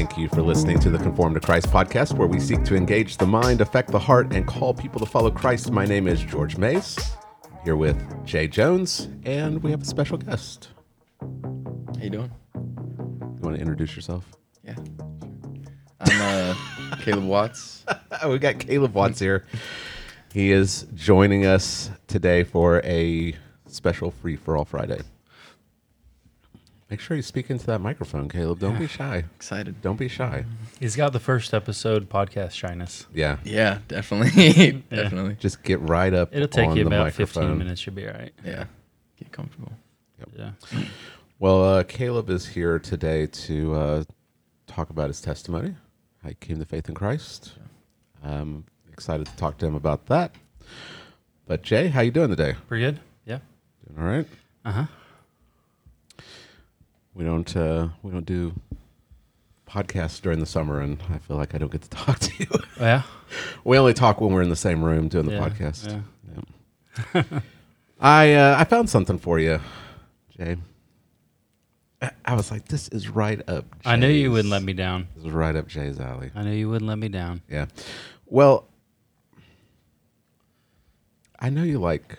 Thank you for listening to the Conformed to Christ podcast, where we seek to engage the mind, affect the heart, and call people to follow Christ. My name is George Mace. I'm here with Jay Jones, and we have a special guest. How you doing? You want to introduce yourself? Yeah. I'm Caleb Watts. We got Caleb Watts here. He is joining us today for a special free-for-all Friday. Make sure you speak into that microphone, Caleb. Don't be shy. Excited. Don't be shy. He's got the first episode podcast shyness. Yeah. Yeah, definitely. Definitely. Just get right up on the microphone. It'll take you about 15 minutes. You'll be all right. Yeah. Get comfortable. Yep. Yeah. Well, Caleb is here today to talk about his testimony, how he came to faith in Christ. I'm excited to talk to him about that. But Jay, how you doing today? Pretty good. Yeah. Doing all right? Uh-huh. We don't do podcasts during the summer, and I feel like I don't get to talk to you. Oh, yeah. We only talk when we're in the same room doing the podcast. Yeah. Yeah. I found something for you, Jay. I was like, this is right up Jay's. I knew you wouldn't let me down. This is right up Jay's alley. I knew you wouldn't let me down. Yeah. Well, I know you like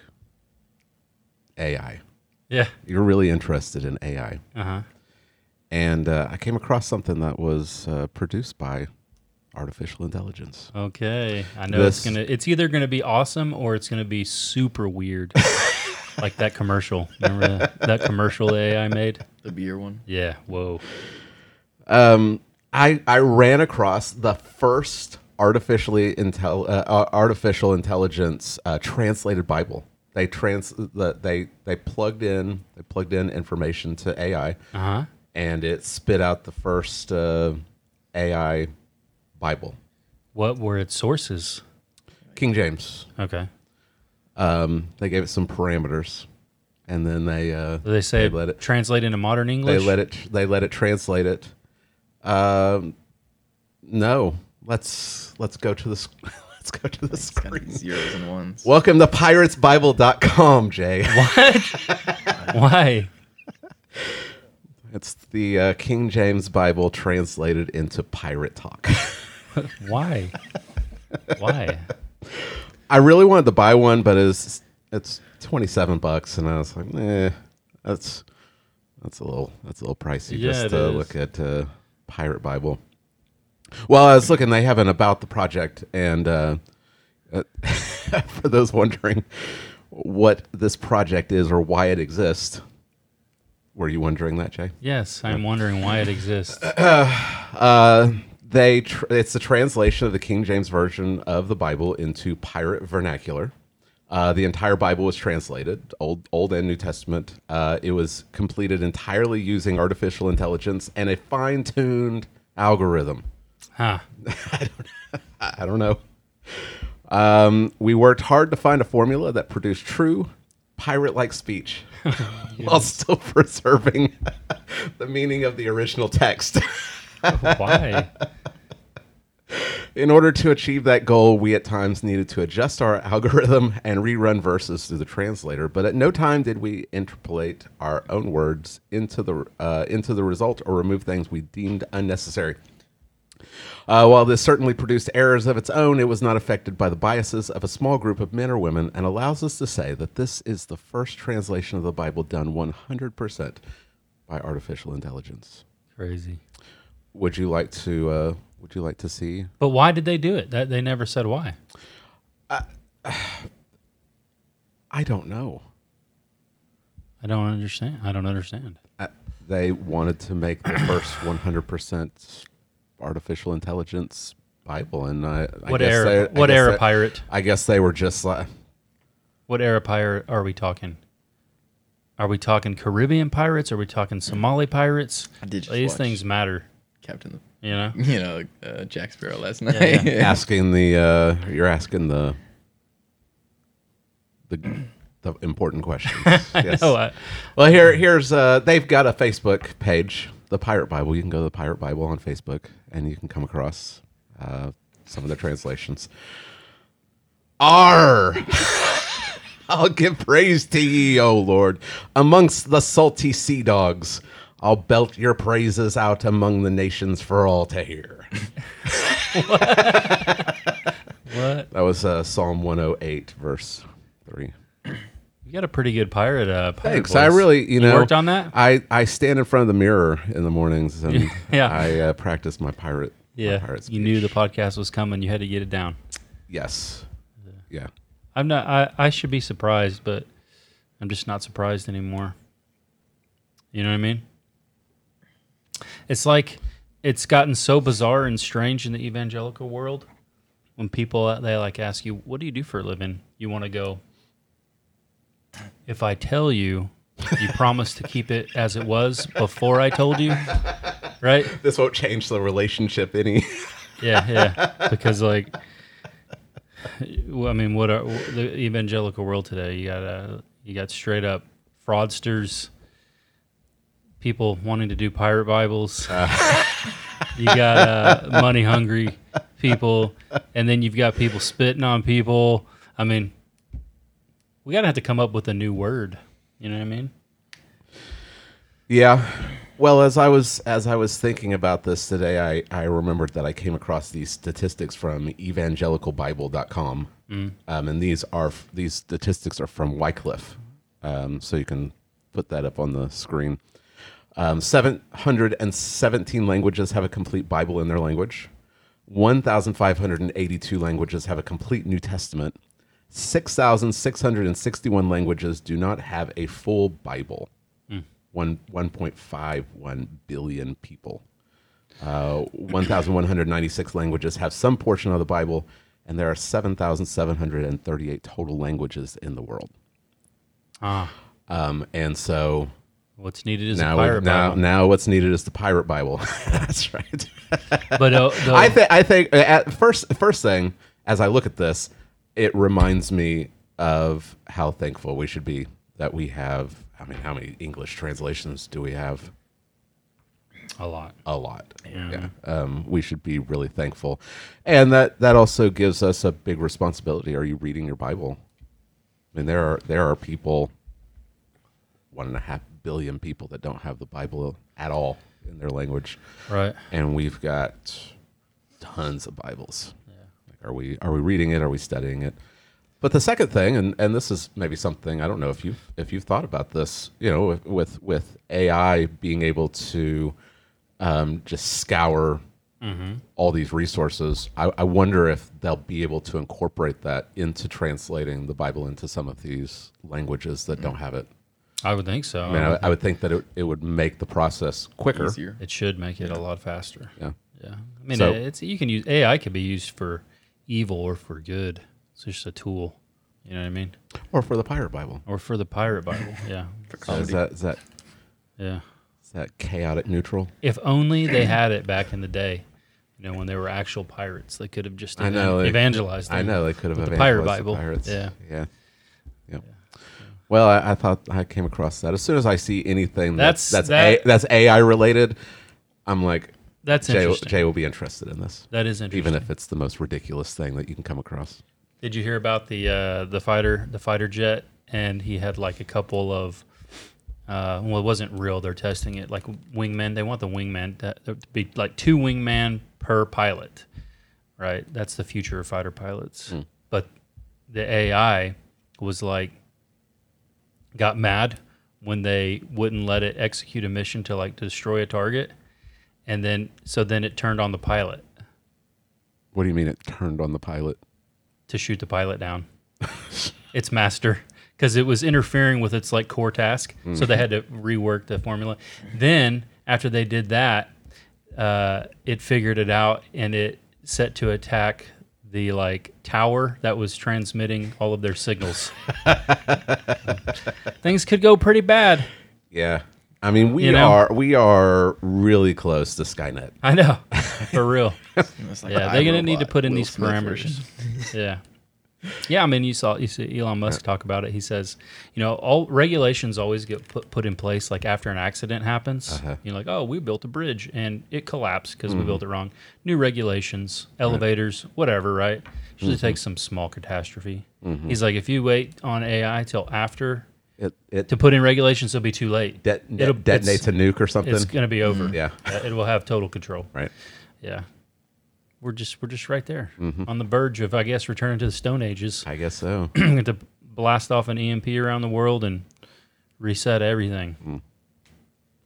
AI. Yeah. You're really interested in AI. Uh-huh. And I came across something that was produced by artificial intelligence. Okay. I know it's either going to be awesome or it's going to be super weird. Like that commercial. Remember that commercial the AI made? The beer one? Yeah. Whoa. I ran across the first artificial intelligence translated Bible. They plugged in information to AI, uh-huh, and it spit out the first AI Bible. What were its sources? King James. Okay. They gave it some parameters, and then they let it translate into modern English. They let it translate it. No, let's go to the let's go to the screen. Zeros and ones. Welcome to piratesbible.com, Jay. What? Why? It's the King James Bible translated into pirate talk. Why? Why? I really wanted to buy one, but it's $27, and I was like, that's a little pricey just to look at Pirate Bible. Well, I was looking; they have an about the project, and for those wondering what this project is or why it exists, were you wondering that, Jay? Yes, I'm wondering why it exists. It's the translation of the King James Version of the Bible into pirate vernacular. The entire Bible was translated, Old and New Testament. It was completed entirely using artificial intelligence and a fine-tuned algorithm. Huh. I don't know. We worked hard to find a formula that produced true pirate-like speech while still preserving the meaning of the original text. Why? In order to achieve that goal, we at times needed to adjust our algorithm and rerun verses through the translator, but at no time did we interpolate our own words into the result or remove things we deemed unnecessary. While this certainly produced errors of its own, it was not affected by the biases of a small group of men or women, and allows us to say that this is the first translation of the Bible done 100% by artificial intelligence. Crazy. Would you like to see? But why did they do it? That they never said why. I don't know. I don't understand. They wanted to make the first 100% artificial intelligence Bible, and I guess they were just like. What era pirate are we talking? Are we talking Caribbean pirates? Are we talking Somali pirates? These things matter. Captain, Jack Sparrow last night. Yeah, yeah. You're asking the important questions. Yes. Here's they've got a Facebook page, the Pirate Bible. You can go to the Pirate Bible on Facebook, and you can come across some of the translations. Arr! I'll give praise to ye, O Lord, amongst the salty sea dogs. I'll belt your praises out among the nations for all to hear. What? What? That was Psalm 108, verse 3. You got a pretty good pirate Thanks. Voice. I really, you worked on that? I stand in front of the mirror in the mornings and yeah. I practice my pirate. Yeah, you knew the podcast was coming. You had to get it down. Yes. Yeah. I'm not. I should be surprised, but I'm just not surprised anymore. You know what I mean? It's like it's gotten so bizarre and strange in the evangelical world. When people they ask you, "What do you do for a living?" You want to go, "If I tell you, you promise to keep it as it was before I told you." Right? This won't change the relationship any. Yeah. Because, what are the evangelical world today? You got straight up fraudsters, people wanting to do pirate Bibles. You got money hungry people, and then you've got people spitting on people. I mean, we gotta have to come up with a new word. You know what I mean? Yeah. Well, as I was thinking about this today, I remembered that I came across these statistics from evangelicalbible.com, and these statistics are from Wycliffe, so you can put that up on the screen. 717 languages have a complete Bible in their language. 1,582 languages have a complete New Testament. 6,661 languages do not have a full Bible. 1.51 billion people. 1,196 languages have some portion of the Bible, and there are 7,738 total languages in the world. And so... What's needed is the pirate Bible. Now what's needed is the pirate Bible. That's right. But I think, first thing, as I look at this, it reminds me of how thankful we should be that we have... I mean, how many English translations do we have? A lot. Yeah. We should be really thankful. And that also gives us a big responsibility. Are you reading your Bible? I mean, there are people, 1.5 billion people, that don't have the Bible at all in their language. Right. And we've got tons of Bibles. Yeah. Like, are we reading it? Are we studying it? But the second thing, and this is maybe something, I don't know if you've thought about this, with AI being able to just scour all these resources, I wonder if they'll be able to incorporate that into translating the Bible into some of these languages that don't have it. I would think so. I would think that it would make the process quicker. Easier. It should make it a lot faster. Yeah. I mean, so, AI can be used for evil or for good. It's just a tool, you know what I mean? Or for the pirate Bible, yeah. Is that yeah? Is that chaotic neutral? If only they had it back in the day, when there were actual pirates, they could have just evangelized them. I know they could have evangelized the pirates. Yeah. Well, I thought I came across that. As soon as I see anything that's AI related, I'm like, that's interesting. Jay will be interested in this. That is interesting, even if it's the most ridiculous thing that you can come across. Did you hear about the fighter jet? And he had a couple of, it wasn't real. They're testing it wingmen. They want the wingman to be 2 wingman per pilot, right? That's the future of fighter pilots. But the AI was got mad when they wouldn't let it execute a mission to destroy a target, and then it turned on the pilot. What do you mean it turned on the pilot? To shoot the pilot down, its master, because it was interfering with its core task. So they had to rework the formula. Then after they did that, it figured it out and it set to attack the tower that was transmitting all of their signals. Things could go pretty bad. Yeah, I mean we are really close to Skynet. I know, for real. They're going to need to put in these parameters. Yeah, I mean, you see Elon Musk talk about it. He says, all regulations always get put in place after an accident happens. You're we built a bridge and it collapsed because we built it wrong. New regulations, elevators, whatever, right? Usually takes some small catastrophe. He's if you wait on AI till after To put in regulations, it'll be too late. Detonates a nuke or something. It's going to be over. Yeah, it will have total control. Right. Yeah. We're just right there on the verge of, I guess, returning to the Stone Ages. I guess so. To blast off an EMP around the world and reset everything. Mm.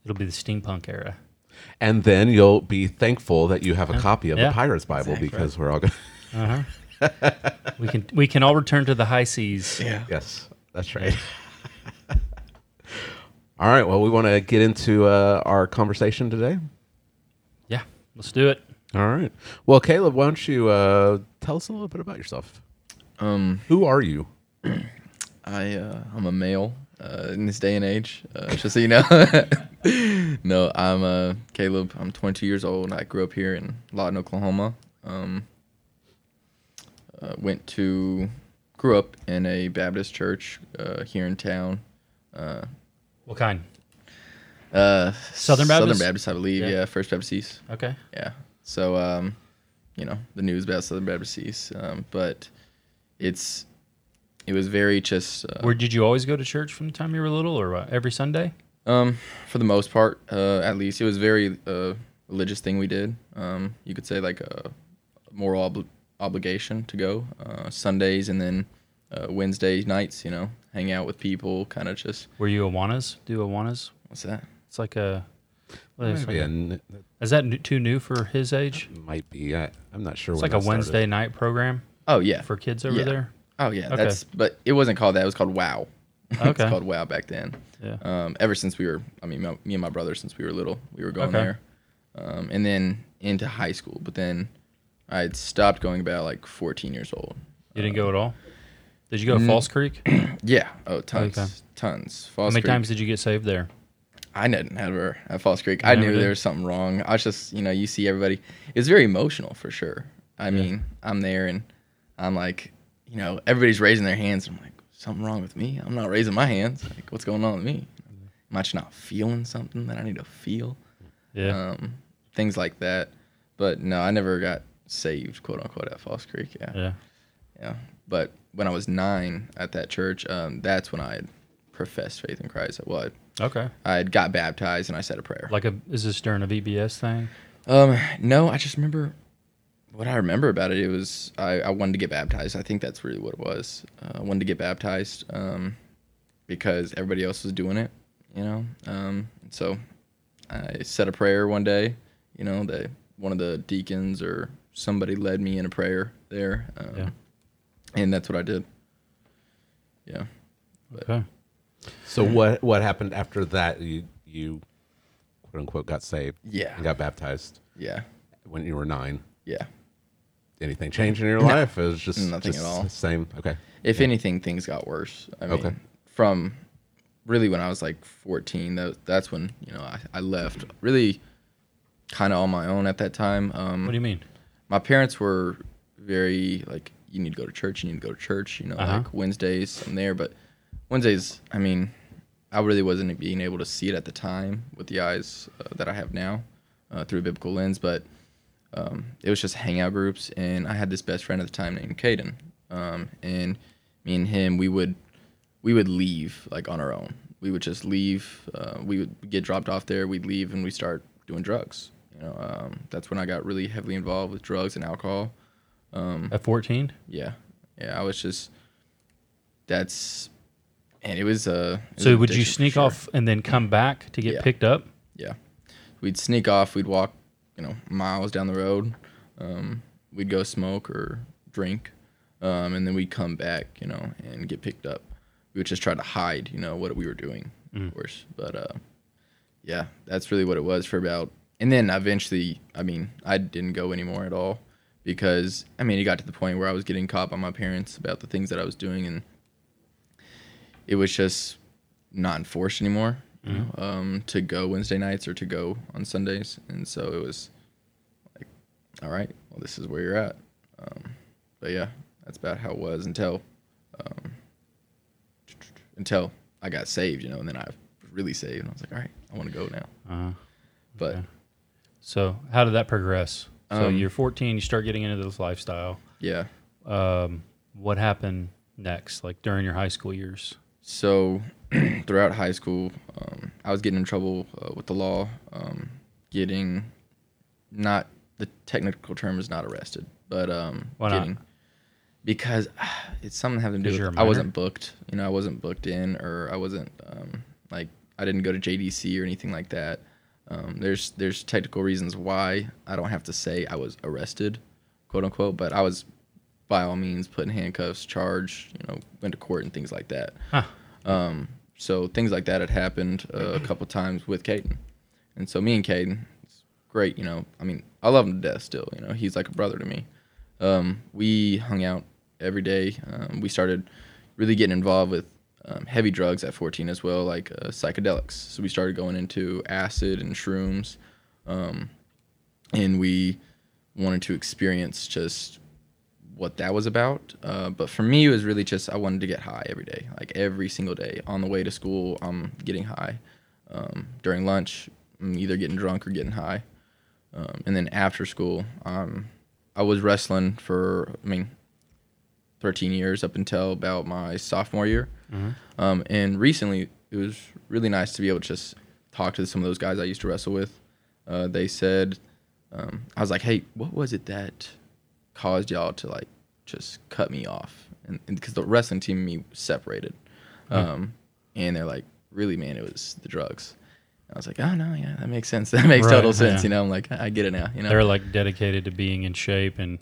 It'll be the steampunk era. And then you'll be thankful that you have a copy of the Pirates Bible, exactly, because we're all going to... We can all return to the high seas. Yeah. Yes, that's right. Yeah. All right, well, we want to get into our conversation today. Yeah, let's do it. All right. Well, Caleb, why don't you tell us a little bit about yourself? Who are you? I'm a male in this day and age, just so you know. No, I'm Caleb. I'm 22 years old. I grew up here in Lawton, Oklahoma. Grew up in a Baptist church here in town. What kind? Southern Baptist? Southern Baptist, I believe, yeah. First Baptist East. Okay. Yeah. So, the news about Southern Baptist East, but it was very just... Where did you always go to church from the time you were little, or every Sunday? For the most part, at least. It was a very religious thing we did. You could say like a moral obligation to go Sundays, and then Wednesday nights, hang out with people, kind of just... Were you Awanas? Do Awanas? What's that? It's like a... Is that too new for his age? It might be. I'm not sure. It's like a Wednesday night program. Oh yeah, for kids over there. Oh yeah, okay. But it wasn't called that. It was called WOW. Okay. It's called WOW back then. Yeah. Ever since me and my brother, since we were little, we were going there, and then into high school. But then I had stopped going about like 14 years old. You didn't go at all? Did you go to False Creek? Yeah. Oh, tons, tons. False Creek. How many times did you get saved there? I didn't ever at False Creek. I knew there was something wrong. I was just, you see everybody. It's very emotional for sure. I mean, I'm there and I'm like, everybody's raising their hands. I'm like, something wrong with me. I'm not raising my hands. Like, what's going on with me? Am I just not feeling something that I need to feel? Yeah. Things like that. But no, I never got saved, quote unquote, at False Creek. Yeah. Yeah. Yeah. But when I was 9 at that church, that's when I had professed faith in Christ. Okay. I got baptized and I said a prayer. Is this during a VBS thing? No, I just remember what I remember about it. It was I wanted to get baptized. I think that's really what it was. I wanted to get baptized because everybody else was doing it, So I said a prayer one day. One of the deacons or somebody led me in a prayer there, and that's what I did. Yeah. But, okay. So what happened after that? You quote unquote got saved. Yeah. You got baptized. Yeah. When you were 9. Yeah. Anything change in your life? It was just nothing at all. Same. Okay. If anything, things got worse. I mean, from really when I was like 14, that's when I left. Really, kind of on my own at that time. What do you mean? My parents were very like, you need to go to church. You need to go to church. Like Wednesdays, I'm there, but. Wednesdays, I mean, I really wasn't being able to see it at the time with the eyes that I have now through a biblical lens, but it was just hangout groups, and I had this best friend at the time named Caden, and me and him, we would leave, like, on our own. We would just leave. We would get dropped off there. We'd leave, and we'd start doing drugs. That's when I got really heavily involved with drugs and alcohol. At 14? Yeah. Yeah, I was just... That's... And it was so would you sneak off and then come back to get picked up? Yeah. We'd sneak off. We'd walk, miles down the road. We'd go smoke or drink. And then we'd come back, and get picked up. We would just try to hide, what we were doing, of course. But, that's really what it was for about. And then eventually, I mean, I didn't go anymore at all because, I mean, it got to the point where I was getting caught by my parents about the things that I was doing, and it was just not enforced anymore to go Wednesday nights or to go on Sundays. And so it was like, all right, well, this is where you're at. But yeah, that's about how it was until I got saved, and then I really saved. And I was like, all right, I want to go now. But okay. So how did that progress? So you're 14, you start getting into this lifestyle. Yeah. What happened next, like during your high school years? So throughout high school, I was getting in trouble with the law, getting, not, the technical term is not arrested, but why getting, not? Because it's something having to do with, I wasn't booked, you know, I wasn't booked in, or I wasn't, like, I didn't go to JDC or anything like that. There's technical reasons why I don't have to say I was arrested, quote unquote, but I was by all means put in handcuffs, charged, you know, went to court and things like that. Huh. So things like that had happened a couple times with Caden. And so me and Caden, it's great, you know, I mean, I love him to death still, you know, he's like a brother to me. We hung out every day. We started really getting involved with heavy drugs at 14 as well, like psychedelics. So we started going into acid and shrooms, and we wanted to experience just what that was about. But for me, it was really just I wanted to get high every day, like every single day. On the way to school, I'm getting high. During lunch, I'm either getting drunk or getting high. And then after school, I was wrestling for, 13 years up until about my sophomore year. Mm-hmm. And recently, it was really nice to be able to just talk to some of those guys I used to wrestle with. They said, I was like, hey, what was it that caused y'all to, like, just cut me off? And because the wrestling team and me separated. Mm-hmm. And they're like, really, man, it was the drugs. I was like, oh, no, yeah, that makes sense. That makes total sense, yeah. You know? I'm like, I get it now, you know? They're, like, dedicated to being in shape and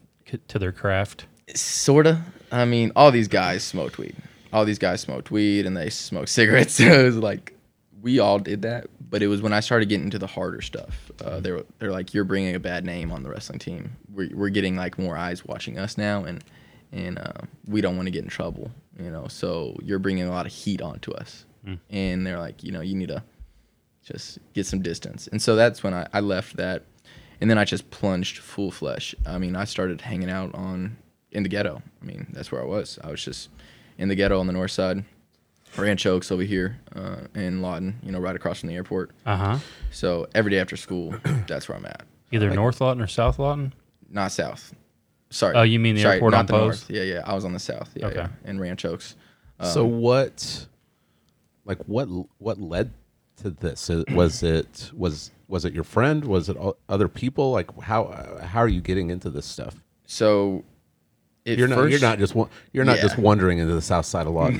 to their craft. Sort of. I mean, all these guys smoked weed. All these guys smoked weed, and they smoked cigarettes. So it was like, we all did that. But it was when I started getting into the harder stuff. They're like, you're bringing a bad name on the wrestling team. We're getting, like, more eyes watching us now, and we don't want to get in trouble, you know? So you're bringing a lot of heat onto us. Mm. And they're like, you know, you need to just get some distance. And so that's when I left that. And then I just plunged full flesh. I mean, I started hanging out in the ghetto. I mean, that's where I was. I was just in the ghetto on the north side, Ranch Oaks over here, in Lawton, you know, right across from the airport. Uh-huh. So every day after school, that's where I'm at. Either like, North Lawton or South Lawton? Not south. Sorry. Oh, you mean the airport not on the Post? North. Yeah. I was on the south. Yeah, okay. Yeah, in Ranch Oaks. So what led to this? Was it your friend? Was it other people? Like, how are you getting into this stuff? So you're not just wandering into the south side a lot.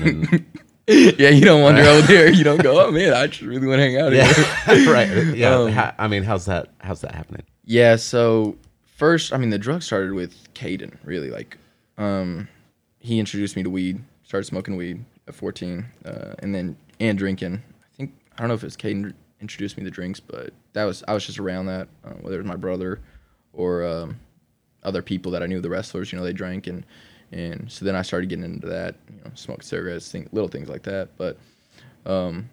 Yeah, you don't wander over there. You don't go, oh man, I just really want to hang out here. Right. Yeah. How's that happening? Yeah. So first, the drug started with Caden. Really, like, he introduced me to weed. Started smoking weed at 14, and drinking. I don't know if it was Caden introduced me to drinks, but I was just around that, whether it was my brother or other people that I knew, the wrestlers, you know, they drank. And so then I started getting into that, you know, smoke cigarettes, little things like that. But then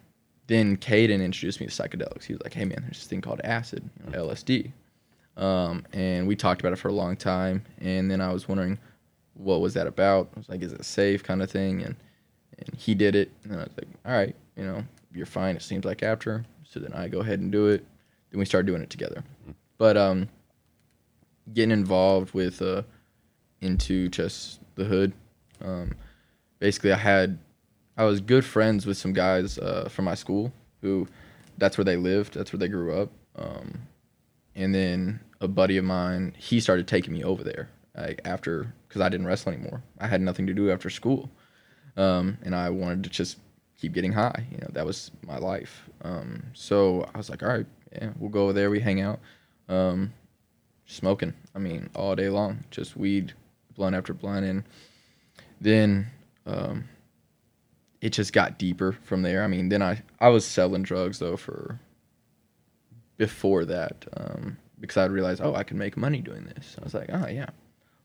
Caden introduced me to psychedelics. He was like, hey, man, there's this thing called acid, you know, LSD. And we talked about it for a long time. And then I was wondering, what was that about? I was like, is it safe kind of thing? And he did it. And then I was like, all right, you know, you're fine, it seems like, after. So then I go ahead and do it. Then we start doing it together. But getting involved with into just the hood. Basically, I was good friends with some guys from my school who, that's where they lived, that's where they grew up. And then a buddy of mine, he started taking me over there, like, after, because I didn't wrestle anymore. I had nothing to do after school. And I wanted to just keep getting high, you know, that was my life. So I was like, all right, yeah, we'll go over there, we hang out, smoking, all day long, just weed, blunt after blunt. And then it just got deeper from there. Then I was selling drugs, though, before that, because I realized, oh, I can make money doing this. I was like, oh, yeah,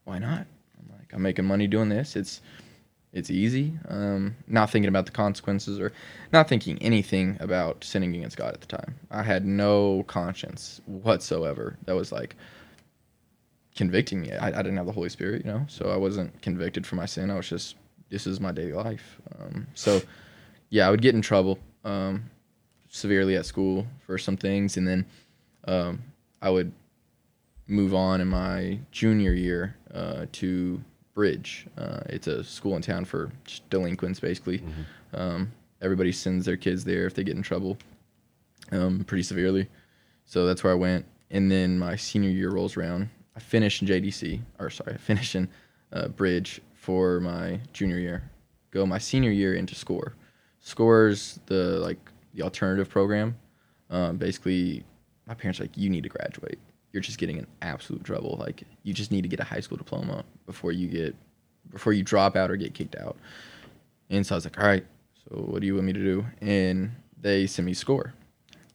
why not? I'm making money doing this. It's easy, not thinking about the consequences or not thinking anything about sinning against God at the time. I had no conscience whatsoever that was, like, convicting me. I didn't have the Holy Spirit, you know, so I wasn't convicted for my sin. I was just, this is my daily life. So, yeah, I would get in trouble severely at school for some things, and then I would move on in my junior year to Bridge. It's a school in town for delinquents, basically. Mm-hmm. everybody sends their kids there if they get in trouble pretty severely. So that's where I went. And then my senior year rolls around. I finished in JDC, or sorry, I finished in Bridge for my junior year. Go my senior year into SCORE. SCORE's the like the alternative program. Basically, my parents are like, you need to graduate. You're just getting in absolute trouble. Like, you just need to get a high school diploma before you drop out or get kicked out. And so I was like, all right, so what do you want me to do? And they sent me SCORE.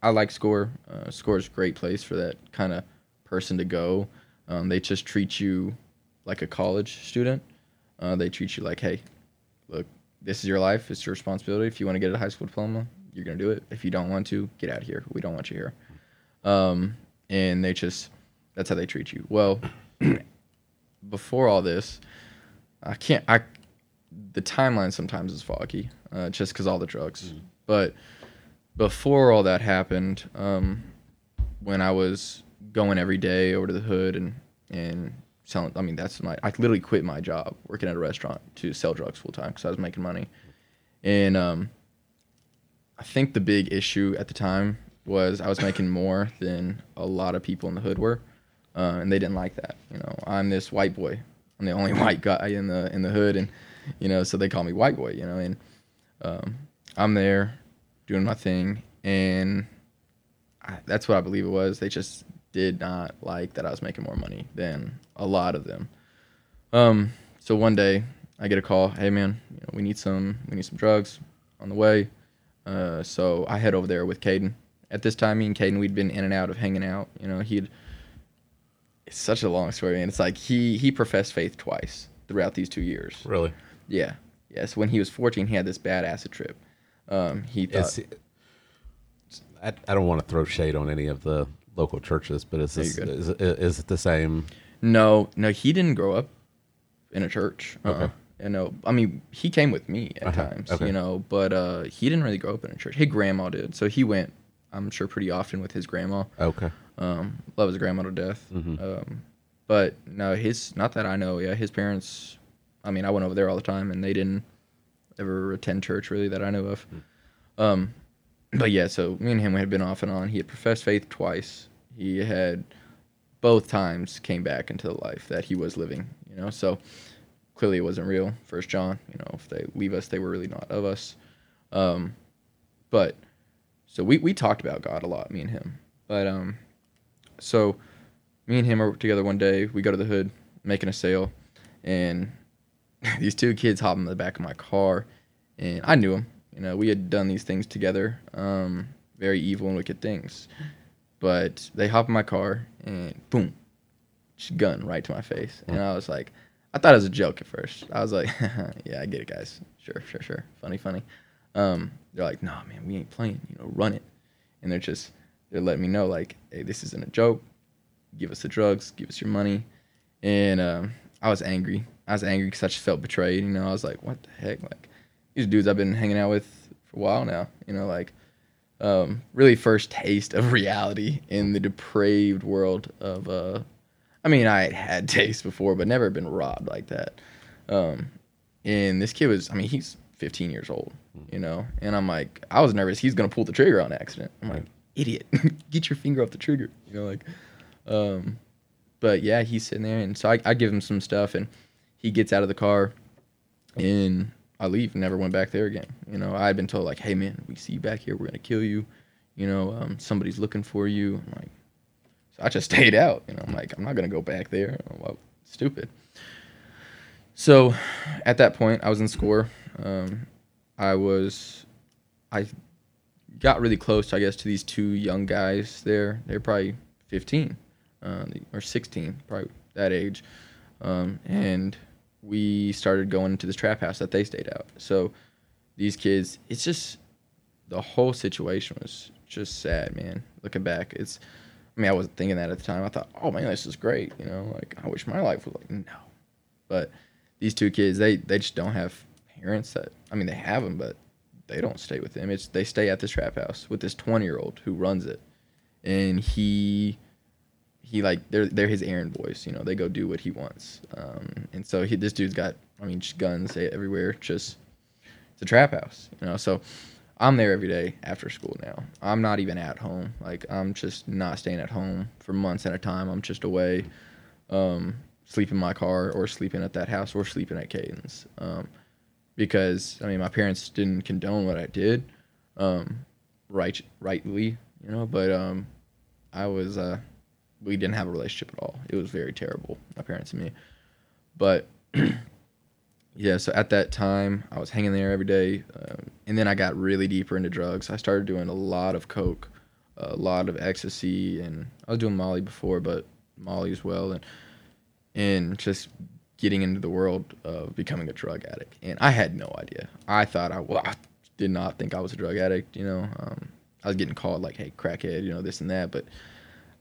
I like SCORE. SCORE's a great place for that kind of person to go. They just treat you like a college student. They treat you like, hey, look, this is your life. It's your responsibility. If you want to get a high school diploma, you're going to do it. If you don't want to, get out of here. We don't want you here. And they just, that's how they treat you. Well, before all this, the timeline sometimes is foggy, just because all the drugs. Mm-hmm. But before all that happened, when I was going every day over to the hood and selling, I mean, I literally quit my job working at a restaurant to sell drugs full time because I was making money. And I think the big issue at the time was I was making more than a lot of people in the hood were, and they didn't like that. You know, I'm this white boy. I'm the only white guy in the hood, and you know, so they call me white boy. You know, and I'm there doing my thing, and that's what I believe it was. They just did not like that I was making more money than a lot of them. So one day I get a call. Hey man, you know, we need some drugs on the way. So I head over there with Caden. At this time, me and Caden, we'd been in and out of hanging out. You know, it's such a long story, man. It's like he professed faith twice throughout these 2 years. Really? Yeah. Yeah, so when he was 14, he had this bad acid trip. He thought... I don't want to throw shade on any of the local churches, but is it the same? No, he didn't grow up in a church. Okay. You know, I mean, he came with me at times, okay. You know, but he didn't really grow up in a church. His grandma did, so he went... I'm sure pretty often with his grandma. Okay. Love his grandma to death. Mm-hmm. But no, not that I know. Yeah, his parents, I mean, I went over there all the time and they didn't ever attend church really that I know of. Mm-hmm. But yeah, so me and him had been off and on. He had professed faith twice. He had both times came back into the life that he was living, you know, so clearly it wasn't real. 1 John, you know, if they leave us, they were really not of us. But... So we talked about God a lot, me and him. But so me and him are together one day. We go to the hood, making a sale, and these two kids hop in the back of my car, and I knew them. You know, we had done these things together, very evil and wicked things. But they hop in my car, and boom, gun right to my face. And I was like, I thought it was a joke at first. I was like, yeah, I get it, guys. Sure. Funny. They're like, nah, man, we ain't playing, you know, run it. And they're letting me know, like, hey, this isn't a joke. Give us the drugs, give us your money. And I was angry because I just felt betrayed, you know. I was like, what the heck? Like, these dudes I've been hanging out with for a while now, you know, like, really first taste of reality in the depraved world of, I mean, I had taste before, but never been robbed like that. And this kid was, I mean, he's 15 years old, you know, and I'm like, I was nervous he's gonna pull the trigger on accident. I'm like, idiot, get your finger off the trigger, you know, like, but yeah, he's sitting there, and so I give him some stuff, and he gets out of the car, and I leave, never went back there again. You know, I had been told, like, hey man, we see you back here, we're gonna kill you, you know, somebody's looking for you. I'm like, so I just stayed out, you know, I'm like, I'm not gonna go back there. Well, stupid. So, at that point, I was in SCORE. I got really close, I guess, to these two young guys there. They're probably 15 or 16, probably that age. And we started going to this trap house that they stayed out. So, these kids, it's just, the whole situation was just sad, man. Looking back, I wasn't thinking that at the time. I thought, oh, man, this is great. You know, like, I wish my life was like, no. But these two kids, they just don't have parents that, I mean, they have them, but they don't stay with them. They stay at this trap house with this 20-year-old who runs it. And he like, they're his errand boys, you know, they go do what he wants. And so this dude's got, I mean, just guns everywhere, just, it's a trap house, you know. So I'm there every day after school now. I'm not even at home. Like, I'm just not staying at home for months at a time. I'm just away, sleeping in my car or sleeping at that house or sleeping at Caden's. Because, I mean, my parents didn't condone what I did, rightly, you know, but I was, we didn't have a relationship at all. It was very terrible, my parents and me. But, yeah, so at that time, I was hanging there every day, and then I got really deeper into drugs. I started doing a lot of coke, a lot of ecstasy, and I was doing Molly before, but Molly as well, and just getting into the world of becoming a drug addict. And I had no idea. I did not think I was a drug addict, you know. I was getting called like, hey, crackhead, you know, this and that. But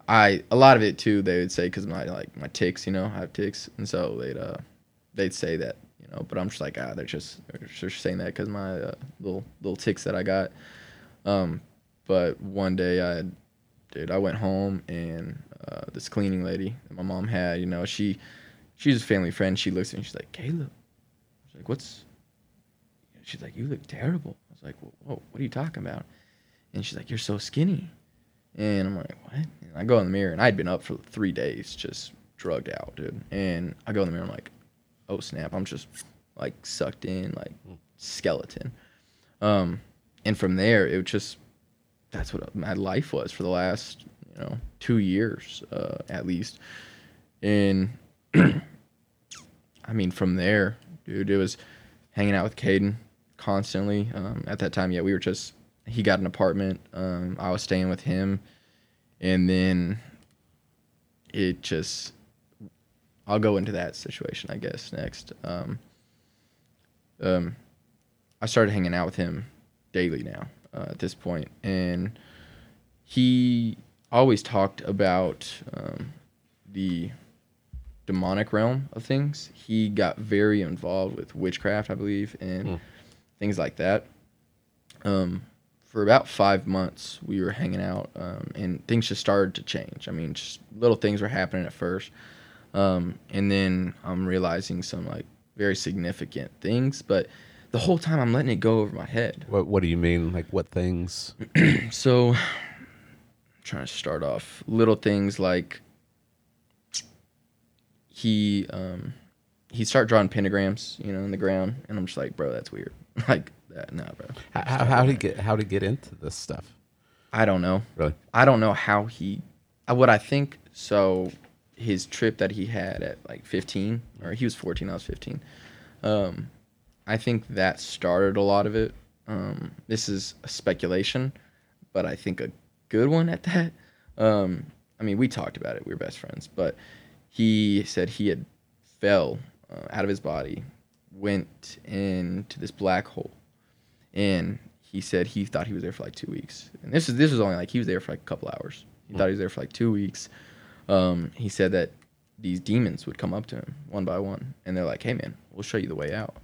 a lot of it too, they would say, because my tics, you know, I have tics. And so they'd say that, you know, but I'm just like, they're just saying that because my little tics that I got. But one day I went home and this cleaning lady that my mom had, you know, she's a family friend. She looks at me and she's like, Caleb. I was like, what's... She's like, you look terrible. I was like, whoa, what are you talking about? And she's like, you're so skinny. And I'm like, what? And I go in the mirror, and I'd been up for 3 days just drugged out, dude. And I go in the mirror, I'm like, oh, snap. I'm just, like, sucked in, like, skeleton. And from there, it was just... That's what my life was for the last, you know, 2 years at least. And... I mean, from there, dude, it was hanging out with Caden constantly. At that time, yeah, we were just, he got an apartment. I was staying with him. And then it just, I'll go into that situation, I guess, next. I started hanging out with him daily now at this point. And he always talked about the demonic realm of things. He got very involved with witchcraft, I believe, and things like that. For about 5 months, we were hanging out, and things just started to change. I mean, just little things were happening at first, and then I'm realizing some like very significant things. But the whole time, I'm letting it go over my head. What do you mean? Like what things? So, I'm trying to start off little things like. He started drawing pentagrams, you know, in the ground, and I'm just like, bro, that's weird. Like that, nah, bro. How did he get into this stuff? I don't know. Really? I don't know how he. What I think so, his trip that he had at like 15, or he was 14, I was 15. I think that started a lot of it. This is a speculation, but I think a good one at that. I mean, we talked about it. We were best friends, but. He said he had fell out of his body, went into this black hole, and he said he thought he was there for like 2 weeks. And this was only like he was there for like a couple hours. He thought he was there for like 2 weeks. He said that these demons would come up to him one by one, and they're like, "Hey man, we'll show you the way out."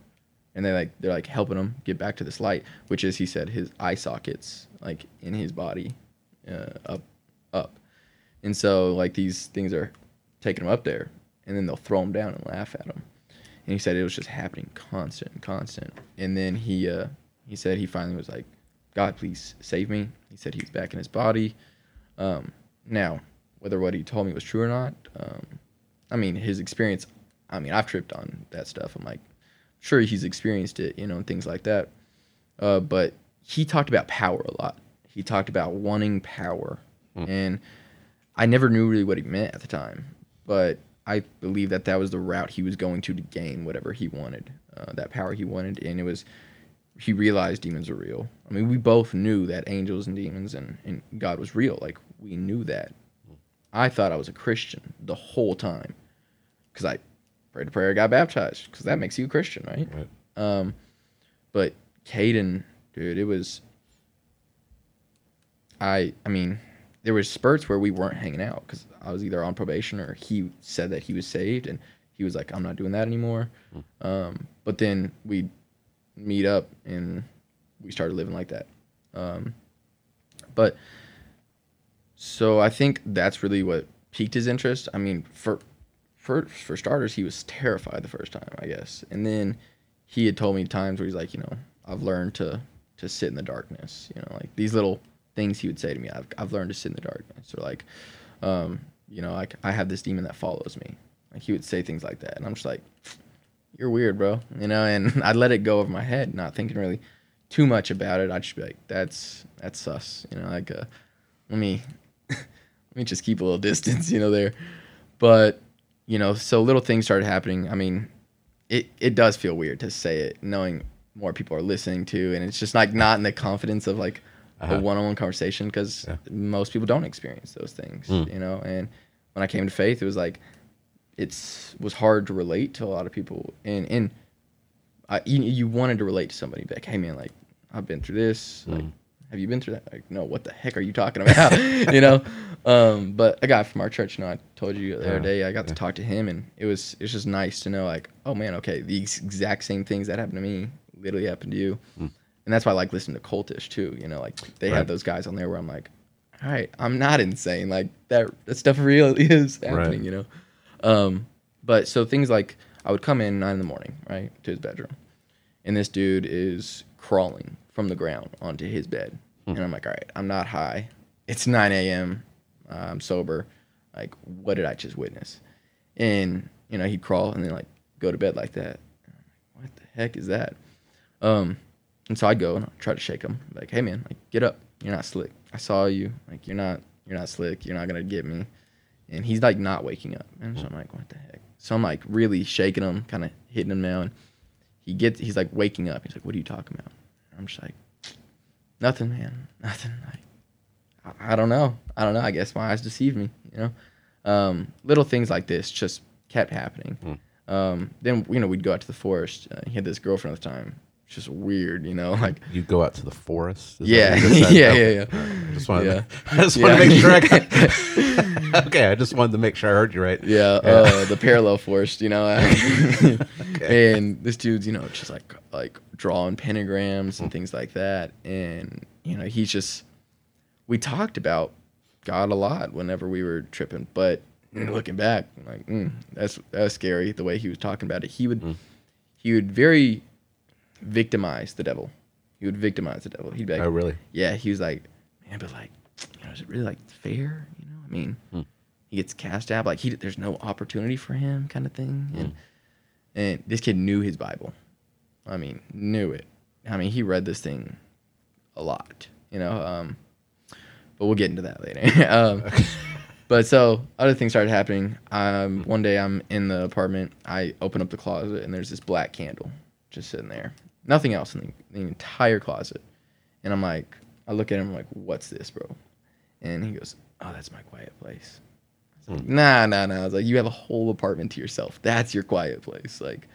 And they're like helping him get back to this light, which is he said his eye sockets like in his body, up, and so like these things are. Taking them up there, and then they'll throw them down and laugh at them. And he said it was just happening constant. And then he said he finally was like, God, please save me. He said he's back in his body. Now, whether what he told me was true or not, I mean, his experience, I mean, I've tripped on that stuff. I'm like, sure, he's experienced it, you know, and things like that. But he talked about power a lot. He talked about wanting power. And I never knew really what he meant at the time. But I believe that was the route he was going to gain whatever he wanted, that power he wanted. And it was, he realized demons were real. I mean, we both knew that angels and demons and God was real. Like, we knew that. I thought I was a Christian the whole time because I prayed a prayer, got baptized, because that makes you a Christian, right? But Caden, dude, it was, I mean... There was spurts where we weren't hanging out because I was either on probation or he said that he was saved and he was like, I'm not doing that anymore. But then we'd meet up and we started living like that. But so I think that's really what piqued his interest. I mean, for starters, he was terrified the first time, I guess. And then he had told me times where he's like, you know, I've learned to to sit in the darkness. You know, like these little things he would say to me. I've learned to sit in the darkness. Or like, you know, like I have this demon that follows me. Like he would say things like that, and I'm just like, you're weird, bro. You know, and I'd let it go over my head, not thinking really too much about it. I'd just be like, that's sus. You know, like let me just keep a little distance. You know there, but you know, so little things started happening. I mean, it does feel weird to say it, knowing more people are listening to, and it's just like not in the confidence of like a one-on-one conversation, because most people don't experience those things. You know, and when I came to faith, it was like. It was hard to relate to a lot of people, and you wanted to relate to somebody, like, hey man, like I've been through this, like have you been through that? Like, no, what the heck are you talking about? You know, but a guy from our church, you know, I told you the other day, I got to talk to him, and it's just nice to know, like, oh man, okay, the exact same things that happened to me literally happened to you, and that's why I like listening to Cultish too, you know, like they have those guys on there where I'm like, all right, I'm not insane, like that stuff really is happening, you know. But so things like I would come in 9 a.m, right, to his bedroom, and this dude is crawling from the ground onto his bed, and I'm like, all right, I'm not high, it's 9 a.m, I'm sober, like what did I just witness? And you know, he'd crawl and then like go to bed like that, and I'm like, what the heck is that? And so I'd go and I'd try to shake him, like, hey man, like get up, you're not slick, I saw you, like you're not slick, you're not gonna get me. And he's, like, not waking up. And so I'm like, what the heck? So I'm, like, really shaking him, kind of hitting him now. And he's, like, waking up. He's like, what are you talking about? And I'm just like, nothing, man. Nothing. Like, I don't know. I guess my eyes deceived me, you know? Little things like this just kept happening. Then, you know, we'd go out to the forest. He had this girlfriend at the time. It's just weird, you know, like you go out to the forest. Yeah. I just wanted to make sure. I just wanted to make sure I heard you right. Yeah. The parallel forest, you know. And this dude's, you know, just like drawing pentagrams and things like that. And you know, we talked about God a lot whenever we were tripping, but looking back, I'm like that's scary the way he was talking about it. He would very victimize the devil. He'd be like, oh really? Yeah, he was like, man, but like, you know, is it really like fair? You know, I mean, he gets cast out, like there's no opportunity for him, kind of thing. And this kid knew his Bible. I mean, knew it. I mean, he read this thing a lot, you know. But we'll get into that later. But so other things started happening. One day I'm in the apartment. I open up the closet and there's this black candle just sitting there. Nothing else in the entire closet. And I'm like, I look at him, I'm like, what's this, bro? And he goes, oh, that's my quiet place. I was like, nah. I was like, you have a whole apartment to yourself. That's your quiet place. Like,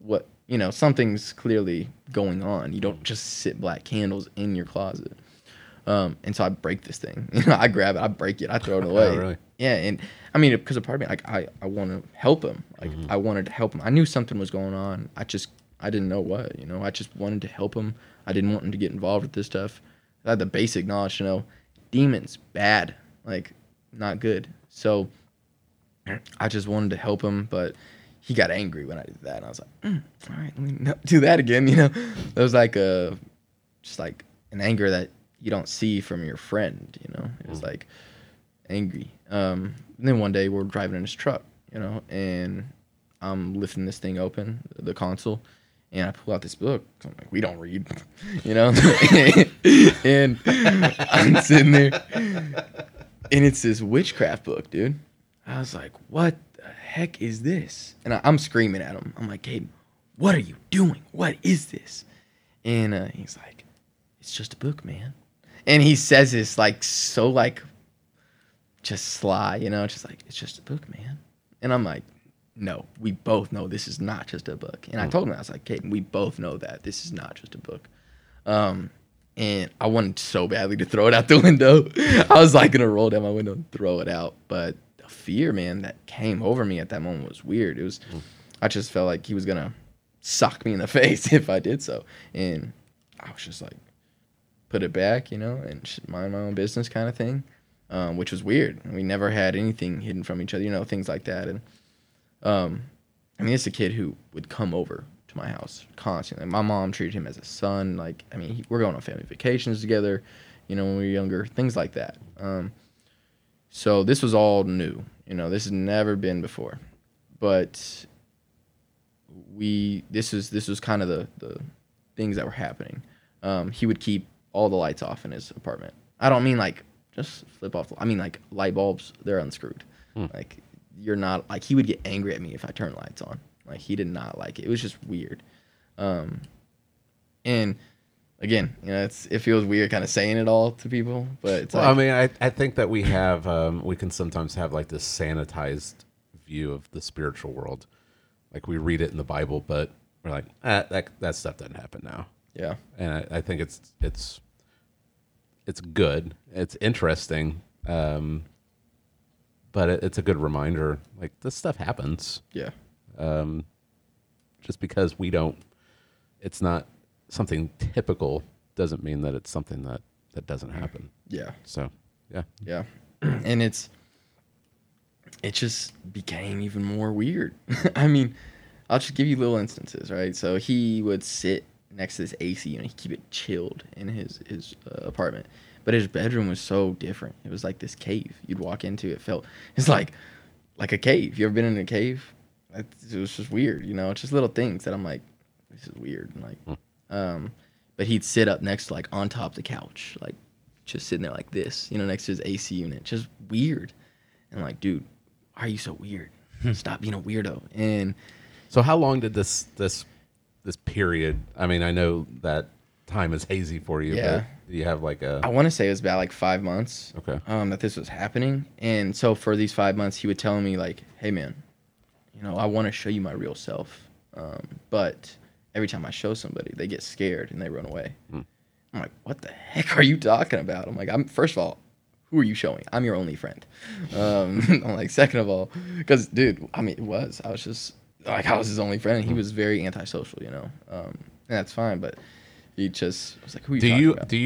what, you know, something's clearly going on. You don't just sit black candles in your closet. And so I break this thing. You know, I grab it, I break it, I throw it away. Oh, really? Yeah, and I mean, because a part of me, like, I want to help him. Like, I wanted to help him. I knew something was going on. I didn't know what, you know. I just wanted to help him. I didn't want him to get involved with this stuff. I had the basic knowledge to know demons, bad, like not good. So I just wanted to help him, but he got angry when I did that. And I was like, all right, let me not do that again, you know. That was like just like an anger that you don't see from your friend, you know. It was like angry. And then one day we're driving in his truck, you know, and I'm lifting this thing open, the console. And I pull out this book. I'm like, we don't read, you know? And I'm sitting there. And it's this witchcraft book, dude. I was like, what the heck is this? And I'm screaming at him. I'm like, Caden, what are you doing? What is this? And he's like, it's just a book, man. And he says this, like, so, like, just sly, you know? Just like, it's just a book, man. And I'm like, no, we both know this is not just a book. And I told him, I was like, Caden, we both know that. This is not just a book. And I wanted so badly to throw it out the window. I was like going to roll down my window and throw it out. But the fear, man, that came over me at that moment was weird. It was, I just felt like he was going to sock me in the face if I did so. And I was just like, put it back, you know, and just mind my own business kind of thing, which was weird. We never had anything hidden from each other, you know, things like that. And I mean, it's a kid who would come over to my house constantly. My mom treated him as a son. Like, I mean, we're going on family vacations together, you know, when we were younger, things like that. So this was all new. You know, this has never been before. But this was kind of the things that were happening. He would keep all the lights off in his apartment. I don't mean like just flip off. I mean like light bulbs, they're unscrewed. Like you're not like he would get angry at me if I turned lights on. Like he did not like it. It was just weird. And again, you know, it feels weird kind of saying it all to people, but it's I think that we have we can sometimes have like this sanitized view of the spiritual world. Like we read it in the Bible, but we're like, that stuff doesn't happen now. Yeah. And I think it's good. It's interesting. But it's a good reminder, like this stuff happens. Yeah. Just because it's not something typical doesn't mean that it's something that doesn't happen. Yeah. So, yeah. Yeah. And it just became even more weird. I mean, I'll just give you little instances, right? So he would sit next to this AC unit. He'd keep it chilled in his apartment. But his bedroom was so different. It was like this cave. You'd walk into it. It's like a cave. You ever been in a cave? It was just weird, you know? It's just little things that I'm like, this is weird. And but he'd sit up next to, like, on top of the couch, like, just sitting there like this, you know, next to his AC unit. Just weird. And like, dude, why are you so weird? Stop being a weirdo. And so how long did this period, I mean, I know that time is hazy for you, yeah. But do you have like I want to say it was about like 5 months, okay, that this was happening. And so for these 5 months, he would tell me like, hey man, you know, I want to show you my real self. But every time I show somebody, they get scared and they run away. I'm like, what the heck are you talking about? I'm like, first of all, who are you showing? I'm your only friend. I'm like, second of all, because dude, I mean, I was just like, I was his only friend, and he was very antisocial, you know. And that's fine, but he just I was like, who are you talking about? Do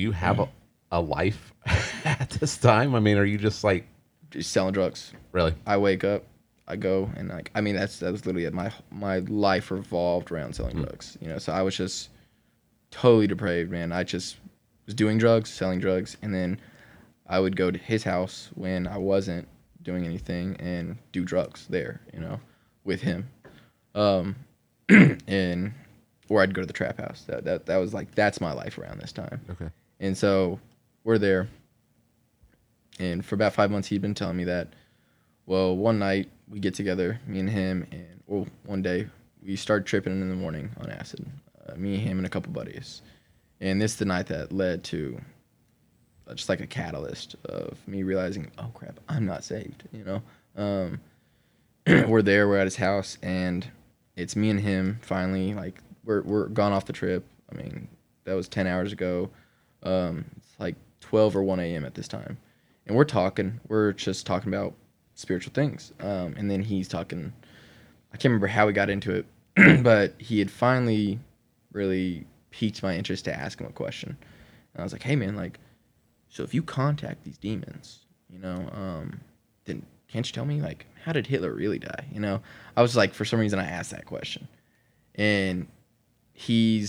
you have a life at this time? I mean, are you just like selling drugs? Really? I wake up, I go, and like, I mean, that was literally it. My life revolved around selling drugs, you know. So I was just totally depraved, man. I just was doing drugs, selling drugs, and then I would go to his house when I wasn't doing anything and do drugs there, you know, with him. Or I'd go to the trap house. That was like, that's my life around this time. Okay. And so we're there, and for about 5 months he'd been telling me that. Well, one night we get together, me and him, and one day we start tripping in the morning on acid. Me and him and a couple buddies. And this is the night that led to just like a catalyst of me realizing, oh crap, I'm not saved, you know. We're at his house, and it's me and him finally. Like we're gone off the trip. I mean, that was 10 hours ago. It's like 12 or 1 a.m. at this time, and we're just talking about spiritual things. And then he's talking, I can't remember how we got into it, but he had finally really piqued my interest to ask him a question. And I was like, hey man, like, so if you contact these demons, you know, then can't you tell me, like, how did Hitler really die? You know, I was like, for some reason I asked that question. And I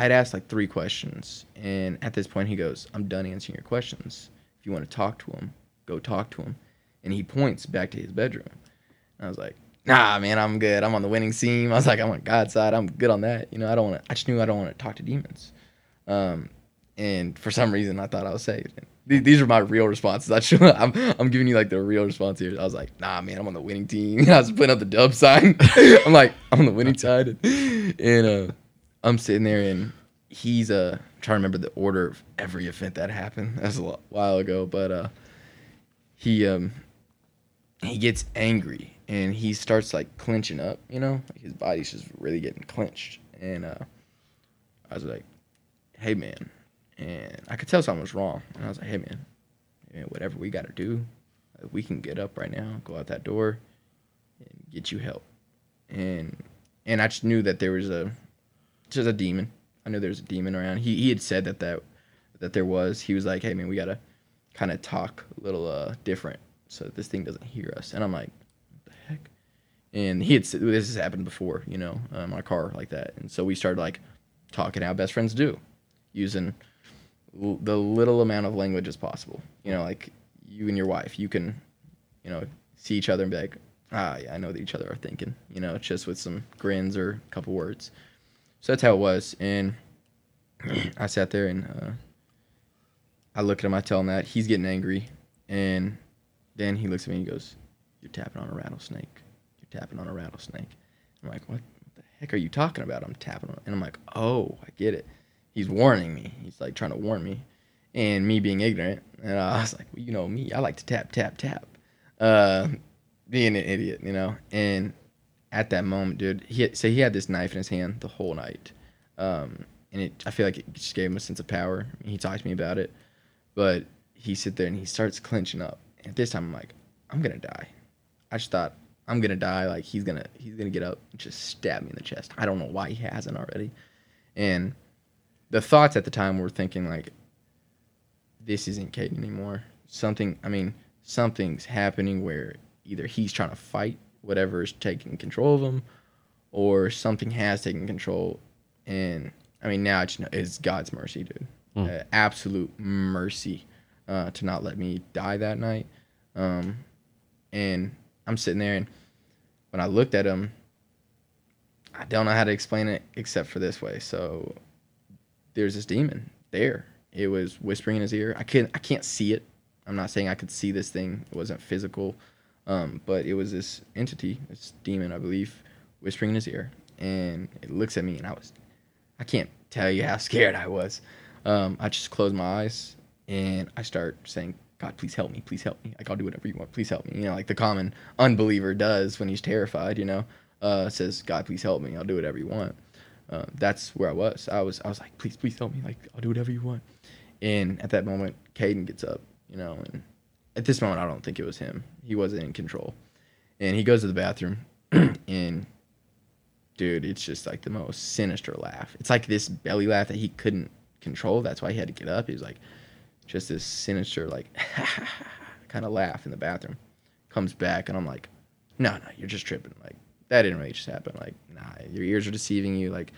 had asked like 3 questions. And at this point he goes, I'm done answering your questions. If you want to talk to him, go talk to him. And he points back to his bedroom. And I was like, nah, man, I'm good. I'm on the winning team. I was like, I'm on God's side. I'm good on that. You know, I just knew I don't want to talk to demons. And for some reason, I thought I was saved. These are my real responses. I'm giving you like the real response here. I was like, nah, man, I'm on the winning team. I was putting up the dub sign. I'm like, I'm on the winning side. And I'm sitting there, and he's trying to remember the order of every event that happened. That was a while ago, but he gets angry, and he starts like clenching up, you know, like his body's just really getting clenched. And I was like, hey man, and I could tell something was wrong. And I was like, hey man, whatever we got to do, we can get up right now, go out that door, and get you help. And I just knew that there was a demon. I knew there was a demon around. He had said that there was. He was like, hey man, we gotta kind of talk a little different so that this thing doesn't hear us. And I'm like, what the heck? And he had said, this has happened before, you know, my car like that. And so we started like talking how best friends do, using the little amount of language as possible. You know, like you and your wife, you can, you know, see each other and be like, ah, yeah, I know what each other are thinking, you know, just with some grins or a couple words. So that's how it was. And I sat there and I look at him, I tell him that he's getting angry. And then he looks at me and he goes, you're tapping on a rattlesnake. Tapping on a rattlesnake. I'm like, what the heck are you talking about? I'm tapping on it. And I'm like, oh, I get it. He's warning me. He's like trying to warn me. And me being ignorant. And I was like, well, you know me. I like to tap. Being an idiot, you know. And at that moment, dude, he had this knife in his hand the whole night. And I feel like it just gave him a sense of power. He talked to me about it. But he sit there and he starts clenching up. And at this time, I'm like, I'm going to die. I just thought, I'm gonna die. Like he's gonna get up and just stab me in the chest. I don't know why he hasn't already. And the thoughts at the time were thinking like, this isn't Caden anymore. Something's happening where either he's trying to fight whatever is taking control of him, or something has taken control. And I mean, now I just know it's God's mercy, dude. Absolute mercy to not let me die that night. And I'm sitting there, and when I looked at him, I don't know how to explain it except for this way. So there's this demon there. It was whispering in his ear. I can't see it. I'm not saying I could see this thing. It wasn't physical, but it was this entity, this demon, I believe, whispering in his ear. And it looks at me, and I can't tell you how scared I was. I just closed my eyes, and I start saying, God, please help me, please help me. Like, I'll do whatever you want, please help me. You know, like the common unbeliever does when he's terrified, you know, says, God, please help me, I'll do whatever you want. That's where I was. I was like, please help me. Like, I'll do whatever you want. And at that moment, Caden gets up, you know, and at this moment, I don't think it was him. He wasn't in control. And he goes to the bathroom and, dude, it's just like the most sinister laugh. It's like this belly laugh that he couldn't control. That's why he had to get up. He was like, just this sinister, like, kind of laugh in the bathroom. Comes back, and I'm like, no, you're just tripping. Like, that didn't really just happen. Like, nah, your ears are deceiving you. Like,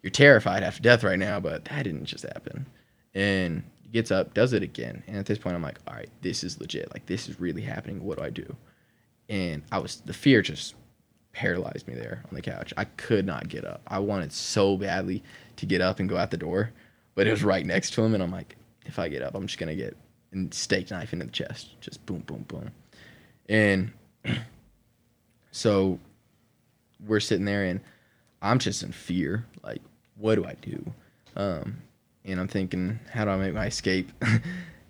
you're terrified after death right now, but that didn't just happen. And he gets up, does it again. And at this point, I'm like, all right, this is legit. Like, this is really happening. What do I do? And the fear just paralyzed me there on the couch. I could not get up. I wanted so badly to get up and go out the door, but it was right next to him, and I'm like, if I get up, I'm just going to get a steak knife into the chest. Just boom, boom, boom. And so we're sitting there, and I'm just in fear. Like, what do I do? And I'm thinking, how do I make my escape?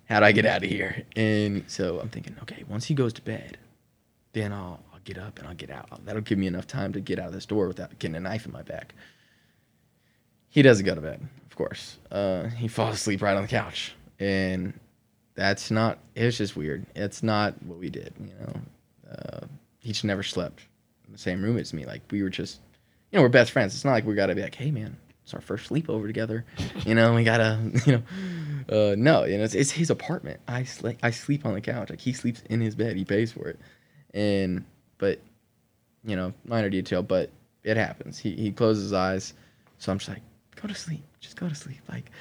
How do I get out of here? And so I'm thinking, okay, once he goes to bed, then I'll get up and I'll get out. That'll give me enough time to get out of this door without getting a knife in my back. He doesn't go to bed. Of course, he falls asleep right on the couch, and that's not. It's just weird. It's not what we did, you know. He just never slept in the same room as me. Like we were just, you know, we're best friends. It's not like we gotta be like, hey man, it's our first sleepover together, you know. We gotta, you know, no, you know, it's his apartment. I sleep on the couch. Like he sleeps in his bed. He pays for it, but, you know, minor detail, but it happens. He closes his eyes, so I'm just like, go to sleep. Just go to sleep. Like,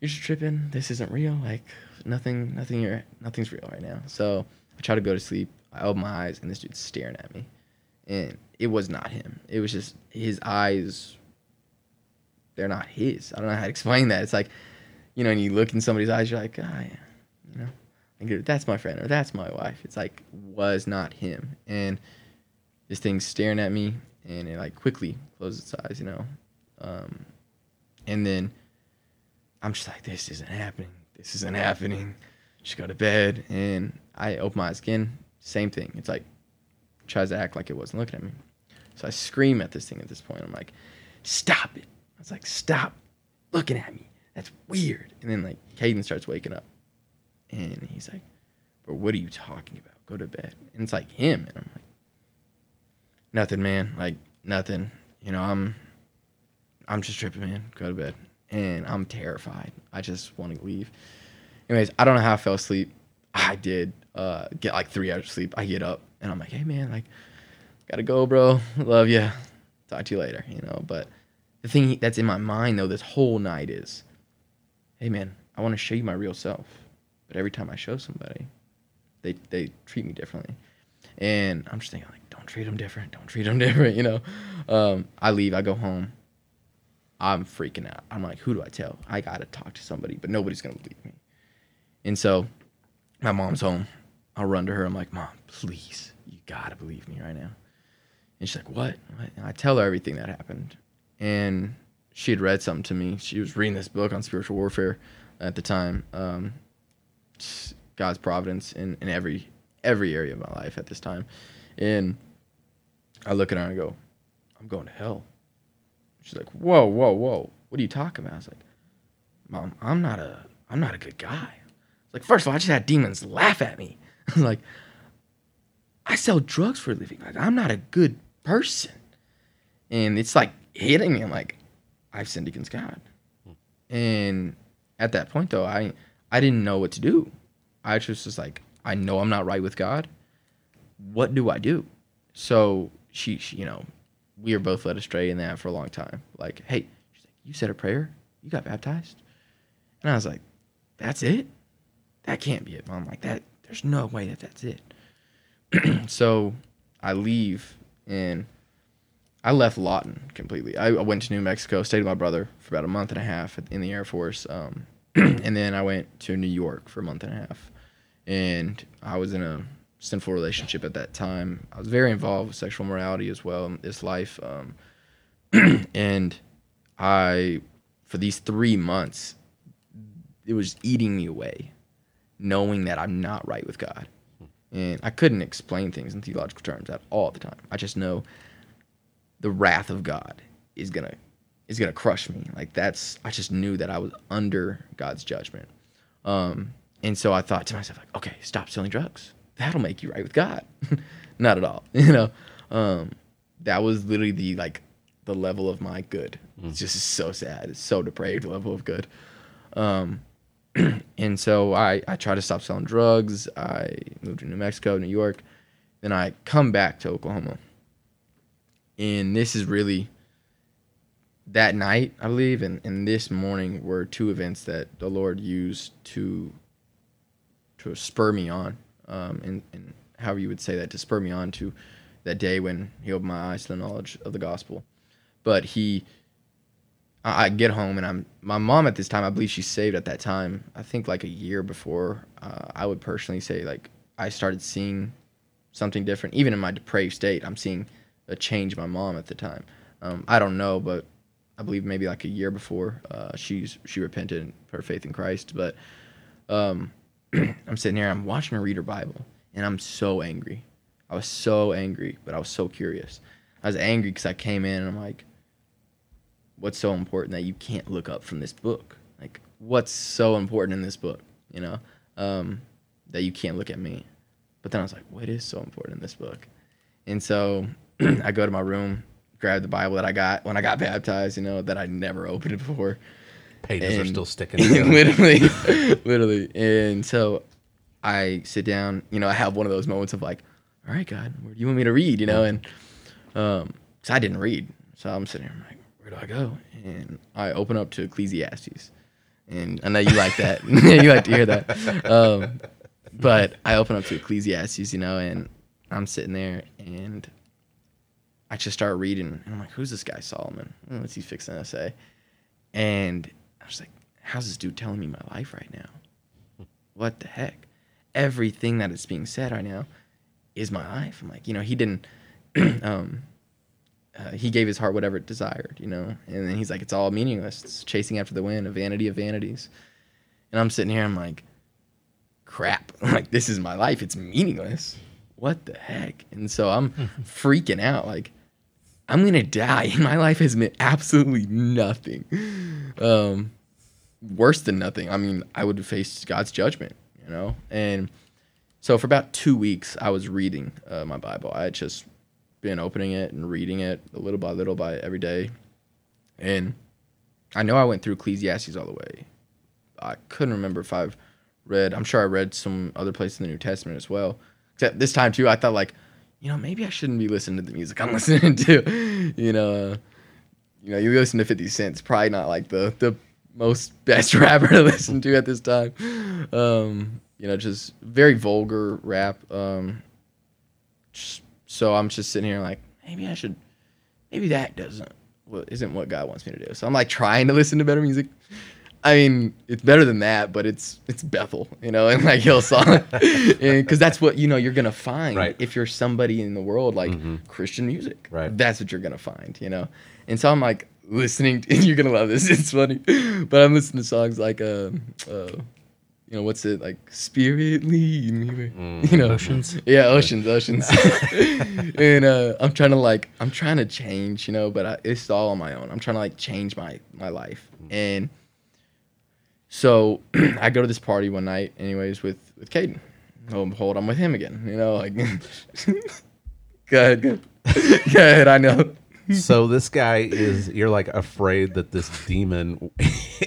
you're just tripping. This isn't real. Like, nothing's real right now. So I try to go to sleep. I open my eyes, and this dude's staring at me. And it was not him. It was just his eyes. They're not his. I don't know how to explain that. It's like, you know, and you look in somebody's eyes, you're like, ah, yeah, you know, like, that's my friend or that's my wife. It's like, was not him. And this thing's staring at me, and it, like, quickly closes its eyes, you know. And then I'm just like, this isn't happening. This isn't happening. Just go to bed. And I open my eyes again. Same thing. It's like, tries to act like it wasn't looking at me. So I scream at this thing at this point. I'm like, stop it. I was like, stop looking at me. That's weird. And then, like, Caden starts waking up. And he's like, bro, what are you talking about? Go to bed. And it's like him. And I'm like, nothing, man. Like, nothing. You know, I'm just tripping, man. Go to bed. And I'm terrified. I just want to leave. Anyways, I don't know how I fell asleep. I did get like 3 hours of sleep. I get up, and I'm like, hey, man, like, gotta go, bro. Love you. Talk to you later, you know. But the thing that's in my mind, though, this whole night is, hey, man, I want to show you my real self. But every time I show somebody, they treat me differently. And I'm just thinking, like, don't treat them different. Don't treat them different, you know. I leave. I go home. I'm freaking out. I'm like, who do I tell? I got to talk to somebody, but nobody's going to believe me. And so my mom's home. I run to her. I'm like, Mom, please, you got to believe me right now. And she's like, what? And I tell her everything that happened. And she had read something to me. She was reading this book on spiritual warfare at the time, God's providence in every area of my life at this time. And I look at her and I go, I'm going to hell. She's like, whoa. What are you talking about? I was like, Mom, I'm not a good guy. It's like, first of all, I just had demons laugh at me. I'm like, I sell drugs for a living. Like, I'm not a good person. And it's like hitting me. I'm like, I've sinned against God. And at that point, though, I didn't know what to do. I just was like, I know I'm not right with God. What do I do? So she you know, we were both led astray in that for a long time. Like, hey, she's like, you said a prayer? You got baptized? And I was like, that's it? That can't be it, Mom. Like, that, there's no way that that's it. So I leave, and I left Lawton completely. I went to New Mexico, stayed with my brother for about a month and a half in the Air Force. And then I went to New York for a month and a half. And I was in a sinful relationship at that time. I was very involved with sexual morality as well in this life. And I, for these 3 months, it was eating me away, knowing that I'm not right with God. And I couldn't explain things in theological terms at all the time. I just know the wrath of God is gonna crush me. Like, that's, I just knew that I was under God's judgment. And so I thought to myself, like, okay, stop selling drugs. That'll make you right with God. Not at all, you know. That was literally the level of my good. It's just so sad. It's so depraved level of good. And so I tried to stop selling drugs. I moved to New Mexico, New York. Then I come back to Oklahoma. And this is really, that night, I believe, and this morning were two events that the Lord used to spur me on. And however you would say that, to spur me on to that day when he opened my eyes to the knowledge of the gospel. But I get home, and my mom at this time, I believe she's saved at that time. I think like a year before, I would personally say, like, I started seeing something different. Even in my depraved state, I'm seeing a change in my mom at the time. I don't know, but I believe maybe like a year before, she repented her faith in Christ. But I'm sitting here, I'm watching her read her Bible, and I'm so angry. I was so angry, but I was so curious. I was angry because I came in, and I'm like, what's so important that you can't look up from this book? Like, what's so important in this book, you know, that you can't look at me? But then I was like, what is so important in this book? And so I go to my room, grab the Bible that I got when I got baptized, you know, that I never opened before. Pages are still sticking together. literally. And so I sit down, you know, I have one of those moments of like, all right, God, where do you want me to read, you know? And because I didn't read. So I'm sitting here, I'm like, where do I go? And I open up to Ecclesiastes. And I know you like that. You like to hear that. But I open up to Ecclesiastes, you know, and I'm sitting there, and I just start reading, and I'm like, who's this guy Solomon? What's he fixing to say? And I was like, how's this dude telling me my life right now? What the heck? Everything that is being said right now is my life. I'm like, you know, he didn't, he gave his heart whatever it desired, you know? And then he's like, it's all meaningless. It's chasing after the wind, a vanity of vanities. And I'm sitting here, I'm like, crap. I'm like, this is my life. It's meaningless. What the heck? And so I'm freaking out, like, I'm going to die. My life has meant absolutely nothing. Worse than nothing. I mean, I would face God's judgment, you know? And so for about 2 weeks, I was reading my Bible. I had just been opening it and reading it little by every day. And I know I went through Ecclesiastes all the way. I couldn't remember if I've read, I'm sure I read some other place in the New Testament as well. Except this time, too, I thought, like, you know, maybe I shouldn't be listening to the music I'm listening to. You know, you listen to 50 Cent's probably not like the most best rapper to listen to at this time. You know, just very vulgar rap. So I'm just sitting here like, maybe that isn't what God wants me to do. So I'm like trying to listen to better music. I mean, it's better than that, but it's Bethel, you know, and like Hillsong, because that's what, you know, you're going to find if you're somebody in the world, like Christian music, that's what you're going to find, you know? And so I'm like listening to, and you're going to love this. It's funny, but I'm listening to songs like, you know, what's it like? Spirit lead me, you know, Oceans. Yeah, Oceans. And I'm trying to change, you know, but it's all on my own. I'm trying to like change my life. And so I go to this party one night, anyways, with Caden. Oh, behold, I'm with him again, you know, like, go ahead, I know. So this guy you're like afraid that this demon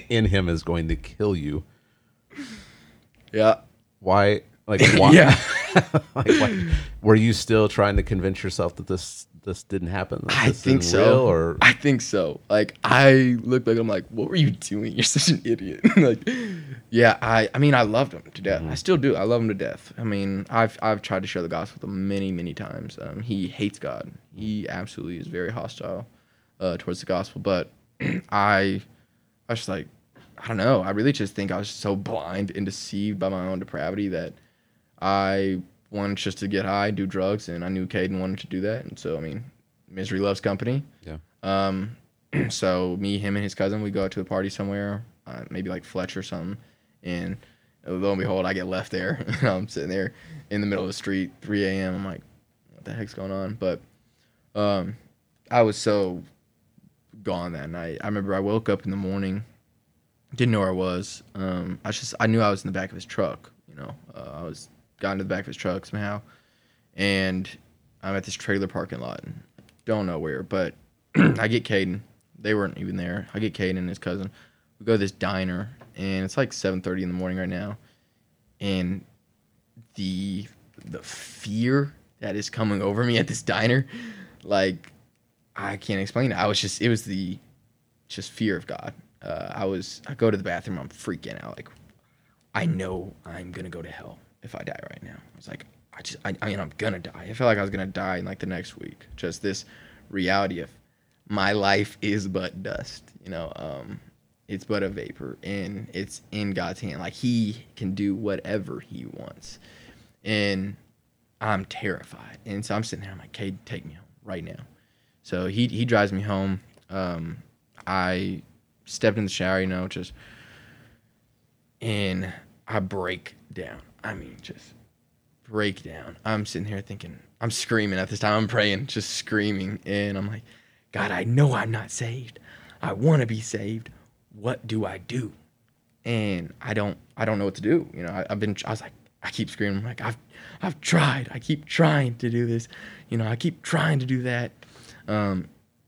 in him is going to kill you. Yeah. Why? Yeah. Were you still trying to convince yourself that this didn't happen? I think so. I think so. Like, I look back, I'm like, what were you doing? You're such an idiot. Like, yeah, I mean, I loved him to death. Mm-hmm. I still do. I love him to death. I mean, I've tried to share the gospel with him many, many times. He hates God. He absolutely is very hostile towards the gospel. But I was just like, I don't know. I really just think I was so blind and deceived by my own depravity that I wanted just to get high, do drugs, and I knew Caden wanted to do that. And so, I mean, misery loves company. Yeah. So me, him, and his cousin, we go out to a party somewhere, maybe like Fletch or something. And lo and behold, I get left there. And I'm sitting there in the middle of the street, 3 a.m. I'm like, what the heck's going on? But I was so gone that night. I remember I woke up in the morning. Didn't know where I was. I knew I was in the back of his truck. You know, I got into the back of his truck somehow, and I'm at this trailer parking lot. Don't know where, but I get Caden. They weren't even there. I get Caden and his cousin. We go to this diner, and it's like 7:30 in the morning right now, and the fear that is coming over me at this diner, like I can't explain it. It was just fear of God. I go to the bathroom, I'm freaking out. Like, I know I'm going to go to hell if I die right now. It's like, I mean, I'm going to die. I felt like I was going to die in like the next week. Just this reality of my life is but dust, you know, it's but a vapor, and it's in God's hand. Like, he can do whatever he wants. And I'm terrified. And so I'm sitting there, I'm like, Cade, take me home right now. So he drives me home. I stepped in the shower, you know, just, and I break down. I mean, just break down. I'm sitting here thinking, I'm screaming at this time. I'm praying, just screaming. And I'm like, God, I know I'm not saved. I want to be saved. What do I do? And I don't know what to do. You know, I keep screaming. I'm like, I've tried. I keep trying to do this. You know, I keep trying to do that.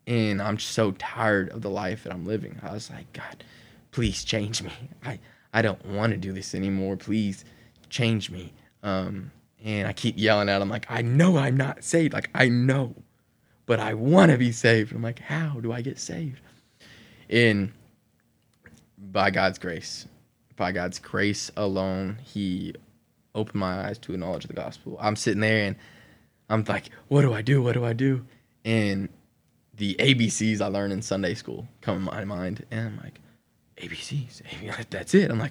And I'm so tired of the life that I'm living. I was like, God, please change me. I don't want to do this anymore. Please change me. And I keep yelling at him like, I know I'm not saved. Like, I know, but I want to be saved. I'm like, how do I get saved? And by God's grace alone, he opened my eyes to a knowledge of the gospel. I'm sitting there and I'm like, what do I do? And the ABCs I learned in Sunday school come in my mind, and I'm like, ABCs, that's it. I'm like,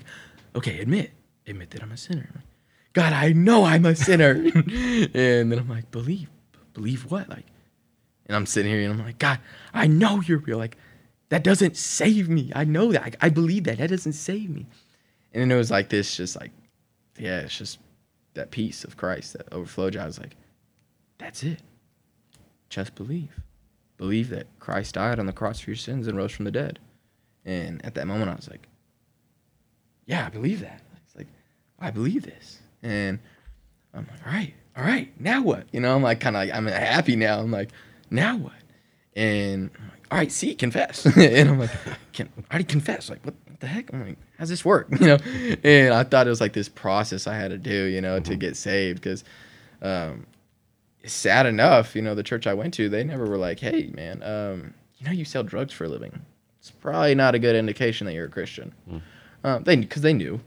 okay, admit that I'm a sinner. I'm like, God, I know I'm a sinner. And then I'm like, believe what? Like, and I'm sitting here and I'm like, God, I know you're real. Like, that doesn't save me. I know that. I believe that. That doesn't save me. And then it was like this, just like, yeah, it's just that peace of Christ that overflowed. I was like, that's it. Just believe. Believe that Christ died on the cross for your sins and rose from the dead. And at that moment, I was like, yeah, I believe that. It's like, I believe this. And I'm like, all right, now what? You know, I'm like, kind of like, I'm happy now. I'm like, now what? And I'm like, all right, see, confess. And I'm like, I already confessed. Like, what the heck? I'm like, how's this work? You know, and I thought it was like this process I had to do, you know, to get saved because sad enough, you know, the church I went to, they never were like, hey, man, you know, you sell drugs for a living. It's probably not a good indication that you're a Christian. Mm. Because they knew.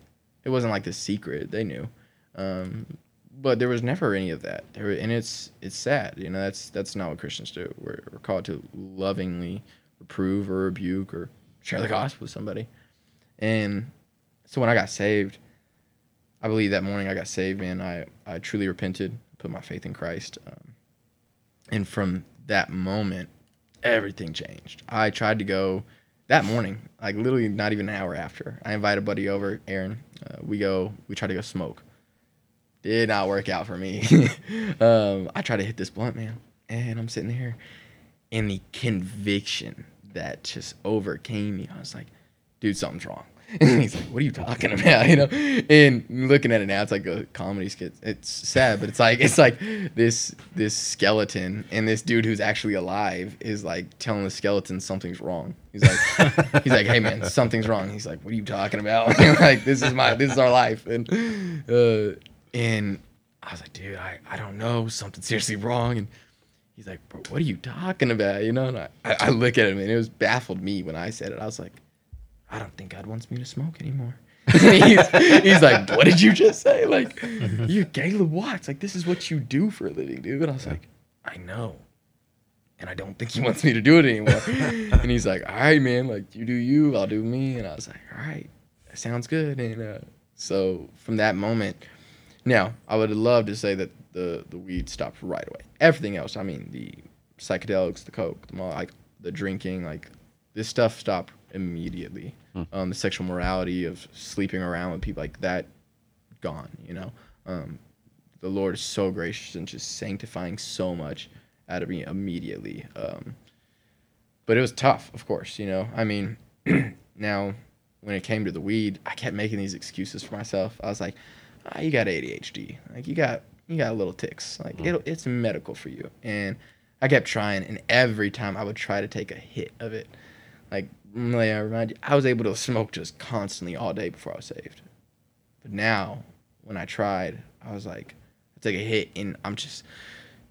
It wasn't like this secret. They knew. But there was never any of that. And it's sad. You know, that's not what Christians do. We're called to lovingly reprove or rebuke or share the gospel with somebody. And so when I got saved, I believe that morning I got saved, man, I truly repented, put my faith in Christ. And from that moment, everything changed. I tried to go that morning, like literally not even an hour after. I invited a buddy over, Aaron. We tried to go smoke. Did not work out for me. I tried to hit this blunt, man. And I'm sitting here, and the conviction that just overcame me, I was like, dude, something's wrong. And he's like, what are you talking about? You know, and looking at it now, it's like a comedy skit. It's sad, but it's like this skeleton and this dude who's actually alive is like telling the skeleton something's wrong. He's like, hey man, something's wrong. He's like, what are you talking about? Like, this is our life. And and I was like, dude, I don't know, something's seriously wrong. And he's like, bro, what are you talking about? You know, and I look at him, and it was baffled me when I said it. I was like, I don't think God wants me to smoke anymore. he's like, what did you just say? Like, you're Caleb Watts. Like, this is what you do for a living, dude. And I was like, I know. And I don't think he wants me to do it anymore. And he's like, all right, man. Like, you do you, I'll do me. And I was like, all right, that sounds good. And so from that moment, now, I would love to say that the weed stopped right away. Everything else, I mean, the psychedelics, the coke, the drinking, like, this stuff stopped immediately. The sexual morality of sleeping around with people like that, gone, you know. The Lord is so gracious and just sanctifying so much out of me immediately. But it was tough, of course, you know. I mean, now when it came to the weed, I kept making these excuses for myself. I was like, you got ADHD. Like, you got little tics. Like, it's medical for you. And I kept trying, and every time I would try to take a hit of it, like I remind you, I was able to smoke just constantly all day before I was saved. But now, when I tried, I was like, I take a hit, and I'm just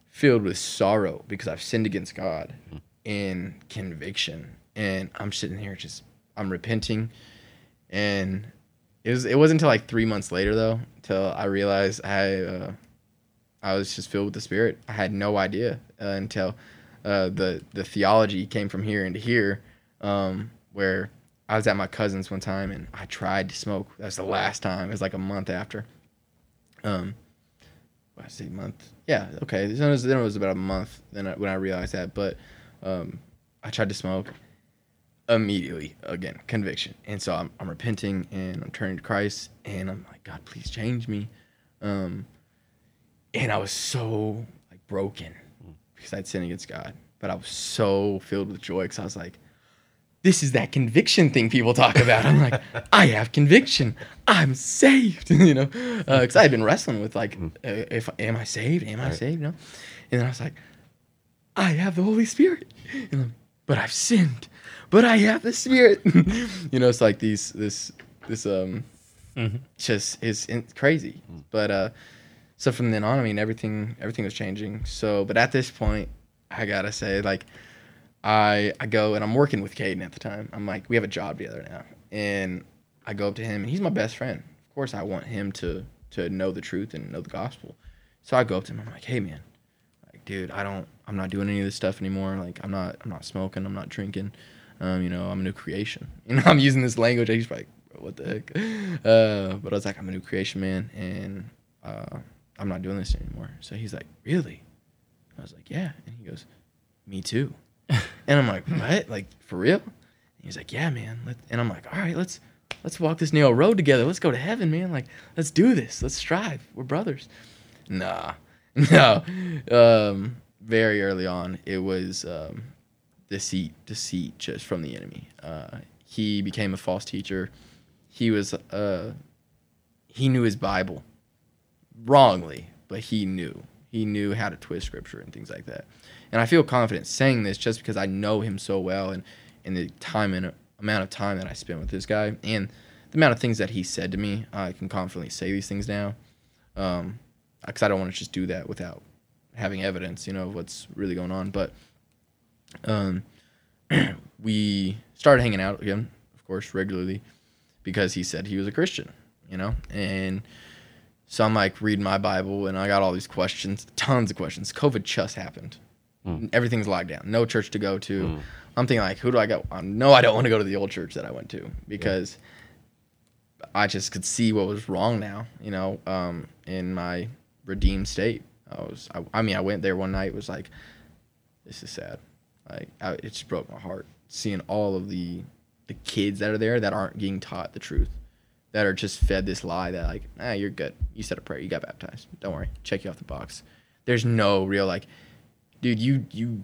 filled with sorrow because I've sinned against God in conviction. And I'm sitting here I'm repenting. And it wasn't until like 3 months later, though, until I realized I was just filled with the Spirit. I had no idea until the theology came from here into here. Where I was at my cousin's one time, and I tried to smoke. That's the last time. It was like a month after. I say month. Yeah, okay. Then it was about a month when I realized that. But I tried to smoke immediately. Again, conviction. And so I'm repenting, and I'm turning to Christ, and I'm like, God, please change me. And I was so like broken because I'd sinned against God. But I was so filled with joy because I was like, this is that conviction thing people talk about. I'm like, I have conviction. I'm saved, you know, because I had been wrestling with like, am I saved? Am I saved? No. And then I was like, I have the Holy Spirit, and but I've sinned, but I have the Spirit. You know, it's like just is crazy. But so from then on, I mean, everything was changing. So, but at this point, I gotta say, like, I go, and I'm working with Caden at the time. I'm like, we have a job together now. And I go up to him, and he's my best friend. Of course, I want him to know the truth and know the gospel. So I go up to him. I'm like, hey, man, like, dude, I'm not doing any of this stuff anymore. Like, I'm not smoking. I'm not drinking. You know, I'm a new creation. You know, I'm using this language. He's like, what the heck? But I was like, I'm a new creation, man, and I'm not doing this anymore. So he's like, really? I was like, yeah. And he goes, me too. And I'm like, what? Like, for real? And he's like, yeah, man. And I'm like, all right, let's walk this narrow road together. Let's go to heaven, man. Like, let's do this. Let's strive. We're brothers. Nah. No. Very early on, it was deceit just from the enemy. He became a false teacher. He was he knew his Bible wrongly, but he knew. He knew how to twist scripture and things like that. And I feel confident saying this just because I know him so well, and the time and amount of time that I spent with this guy and the amount of things that he said to me, I can confidently say these things now because I don't want to just do that without having evidence, you know, of what's really going on. But we started hanging out again, of course, regularly, because he said he was a Christian, you know. And so I'm like reading my Bible, and I got all these questions, tons of questions. COVID just happened. Everything's locked down. No church to go to. I'm thinking, like, who do I go? No, I don't want to go to the old church that I went to, because I just could see what was wrong now, you know, in my redeemed state. I mean, I went there one night, was like, this is sad. Like, it just broke my heart seeing all of the kids that are there that aren't getting taught the truth, that are just fed this lie that, like, ah, you're good. You said a prayer. You got baptized. Don't worry. Check you off the box. There's no real, like, dude, you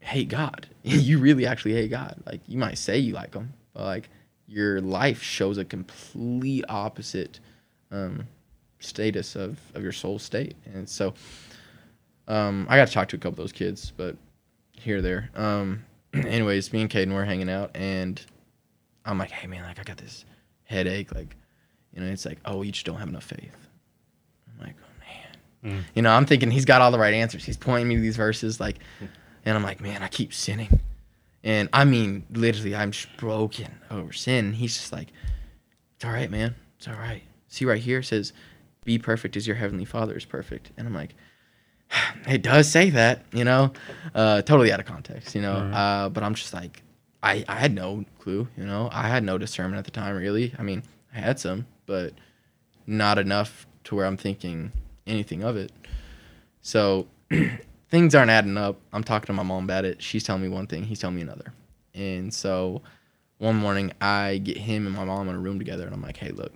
hate God. You really actually hate God. Like, you might say you like him, but, like, your life shows a complete opposite status of your soul state. And so I got to talk to a couple of those kids, but here or there. Anyways, me and Caden were hanging out, and I'm like, hey, man, like, I got this headache. Like, you know, it's like, oh, you just don't have enough faith. I'm like, oh, man. You know, I'm thinking he's got all the right answers. He's pointing me to these verses, like, and I'm like, man, I keep sinning. And, I mean, literally, I'm just broken over sin. And he's just like, it's all right, man. It's all right. See right here, it says, be perfect as your heavenly Father is perfect. And I'm like, it does say that, you know, totally out of context, you know. But I'm just like, I had no clue, you know. I had no discernment at the time, really. I mean, I had some, but not enough to where I'm thinking anything of it. So things aren't adding up. I'm talking to my mom about it. She's telling me one thing. He's telling me another. And so one morning I get him and my mom in a room together, and I'm like, hey, look.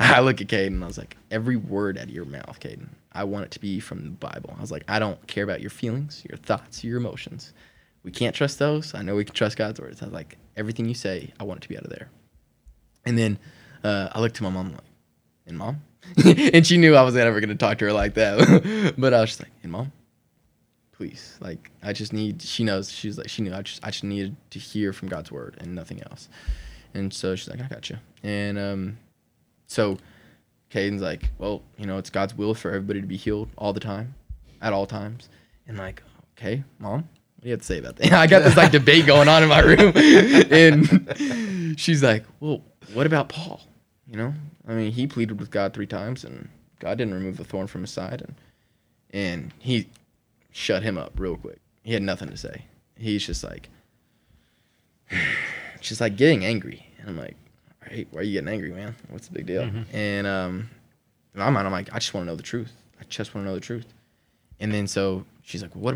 I look at Caden, and I was like, every word out of your mouth, Caden, I want it to be from the Bible. I was like, I don't care about your feelings, your thoughts, your emotions. We can't trust those. I know we can trust God's words. I was like, everything you say, I want it to be out of there. And then I looked to my mom, like, and Mom? And she knew I was never going to talk to her like that. But I was just like, and Mom? Please. Like, I just need, she knows, she's like, she knew I just needed to hear from God's word and nothing else. And so she's like, I got you. And so Caden's like, well, you know, it's God's will for everybody to be healed all the time, at all times. And like, okay, Mom, what do you have to say about that? I got this like debate going on in my room. And she's like, well, what about Paul? You know, I mean, he pleaded with God 3 times, and God didn't remove the thorn from his side. And he shut him up real quick. He had nothing to say. He's just like, getting angry. And I'm like, hey, why are you getting angry, man? What's the big deal? And in my mind, I'm like, I just want to know the truth. And then so she's like, well,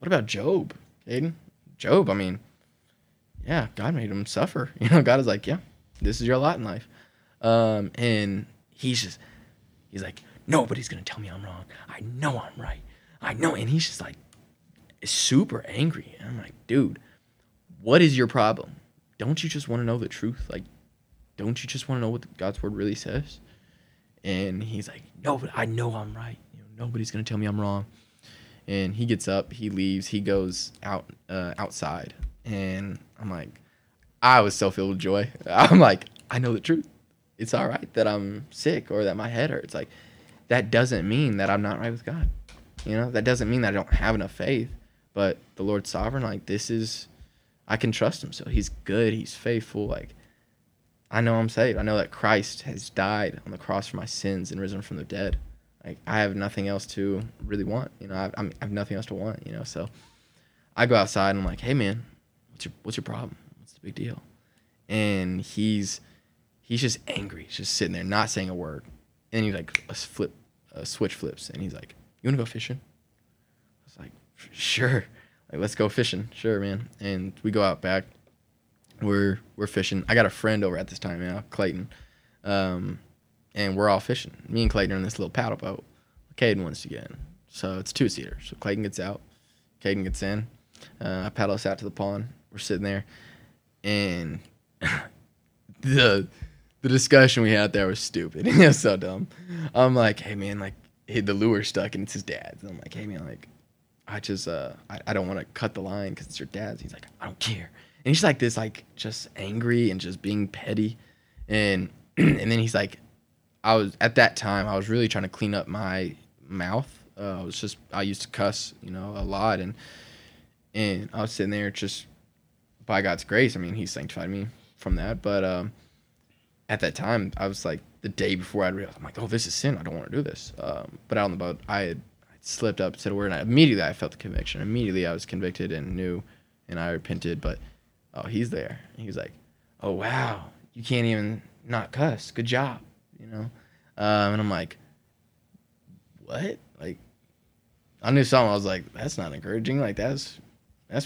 what about Job, Caden? Job, I mean, yeah, God made him suffer. You know, God is like, yeah, this is your lot in life. And he's like, nobody's going to tell me I'm wrong. I know I'm right. I know. And he's just like super angry. And I'm like, dude, what is your problem? Don't you just want to know the truth? Like, don't you just want to know what God's word really says? And he's like, no, but I know I'm right. You know, nobody's going to tell me I'm wrong. And he gets up, he leaves, he goes out outside. And I'm like, I was so filled with joy. I'm like, I know the truth. It's all right that I'm sick or that my head hurts. Like, that doesn't mean that I'm not right with God. You know, that doesn't mean that I don't have enough faith. But the Lord's sovereign. Like, I can trust him. So he's good. He's faithful. Like, I know I'm saved. I know that Christ has died on the cross for my sins and risen from the dead. Like, I have nothing else to really want. You know, I have nothing else to want, you know. So I go outside, and I'm like, hey, man, what's your problem? What's the big deal? And he's just angry. He's just sitting there, not saying a word. And he's like, a switch flips. And he's like, you want to go fishing? I was like, sure. Like, let's go fishing. Sure, man. And we go out back. We're fishing. I got a friend over at this time now, Clayton, and we're all fishing. Me and Clayton are in this little paddle boat. Caden wants to get in, so it's 2-seater. So Clayton gets out, Caden gets in. I paddle us out to the pond. We're sitting there, and the discussion we had there was stupid. It was so dumb. I'm like, hey man, like the lure stuck and it's his dad's. And I'm like, hey man, like I just I don't want to cut the line because it's your dad's. He's like, I don't care. And he's like this, like just angry and just being petty, and then he's like, I was at that time I was really trying to clean up my mouth It's just I used to cuss, you know, a lot, and I was sitting there just by God's grace. I mean, He sanctified me from that, but at that time, I was like the day before I realized, I'm like, oh, this is sin. I don't want to do this. But out on the boat, I had slipped up, said a word, and immediately I felt the conviction. Immediately I was convicted and knew, and I repented. But oh, He's there. He was like, oh wow, you can't even not cuss. Good job, you know. And I'm like, what? Like, I knew something. I was like, that's not encouraging. Like, that's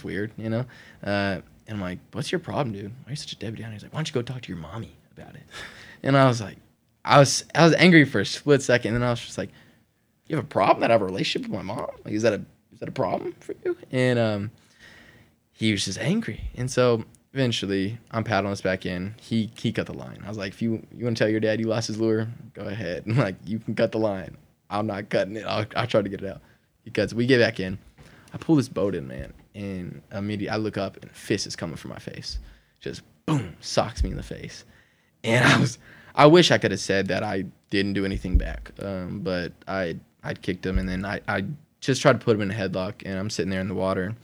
weird, you know. And I'm like, what's your problem, dude? Why are you such a Debbie Downer? He's like, why don't you go talk to your mommy about it? And I was like, I was angry for a split second, and then I was just like, you have a problem that I have a relationship with my mom? Like, is that a problem for you? And he was just angry. And so eventually, I'm paddling us back in. He cut the line. I was like, if you want to tell your dad you lost his lure, go ahead. And like, you can cut the line. I'm not cutting it. I'll try to get it out. Because we get back in. I pull this boat in, man. And immediately, I look up, and a fist is coming from my face. Just boom, socks me in the face. And I wish I could have said that I didn't do anything back, but I kicked him, and then I just tried to put him in a headlock, and I'm sitting there in the water.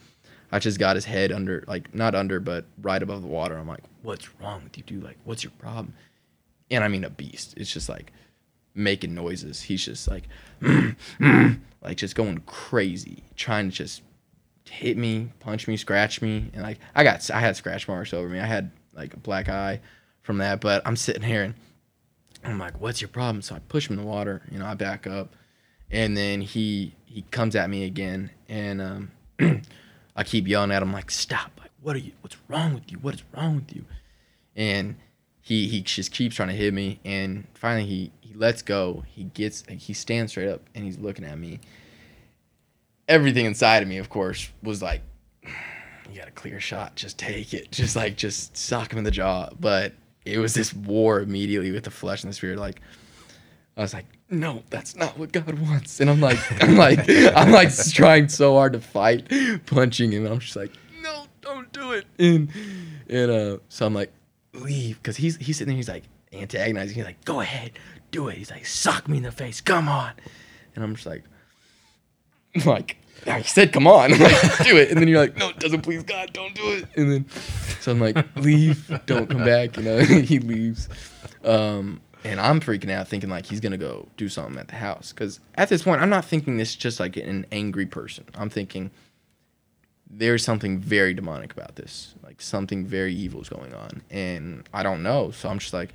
I just got his head under, like, not under, but right above the water. I'm like, what's wrong with you, dude? Like, what's your problem? And I mean, a beast. It's just, like, making noises. He's just, like, like, just going crazy, trying to just hit me, punch me, scratch me. And, like, I had scratch marks over me. I had, like, a black eye from that, but I'm sitting here, and I'm like, what's your problem? So I push him in the water, you know, I back up, and then he comes at me again, and I keep yelling at him, like, stop, like, what's wrong with you? What is wrong with you? And he just keeps trying to hit me, and finally he lets go. He stands straight up, and he's looking at me. Everything inside of me, of course, was like, you got a clear shot, just take it. Just like, just sock him in the jaw. But it was this war immediately with the flesh and the spirit. Like, I was like, no, that's not what God wants. And I'm like trying so hard to fight, punching him. And I'm just like, no, don't do it. And so I'm like, leave, because he's sitting there. He's like antagonizing. He's like, go ahead, do it. He's like, sock me in the face. Come on. And I'm just like. I said, come on, like, do it. And then you're like, no, it doesn't please God, don't do it. And then, so I'm like, leave, don't come back, you know. He leaves. And I'm freaking out, thinking, like, he's going to go do something at the house. Because at this point, I'm not thinking this just like an angry person. I'm thinking there's something very demonic about this. Like, something very evil is going on. And I don't know. So I'm just like,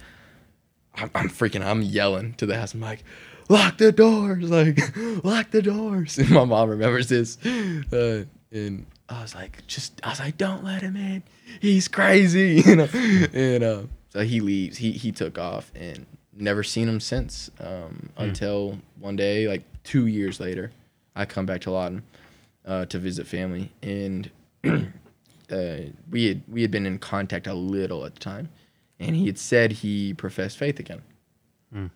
I'm yelling to the house. I'm like, lock the doors, like, lock the doors. And my mom remembers this. And I was like, don't let him in. He's crazy, you know. And so he leaves. He took off, and never seen him since. Until one day, like 2 years later, I come back to Lawton to visit family, and we had been in contact a little at the time, and he had said he professed faith again. Mm.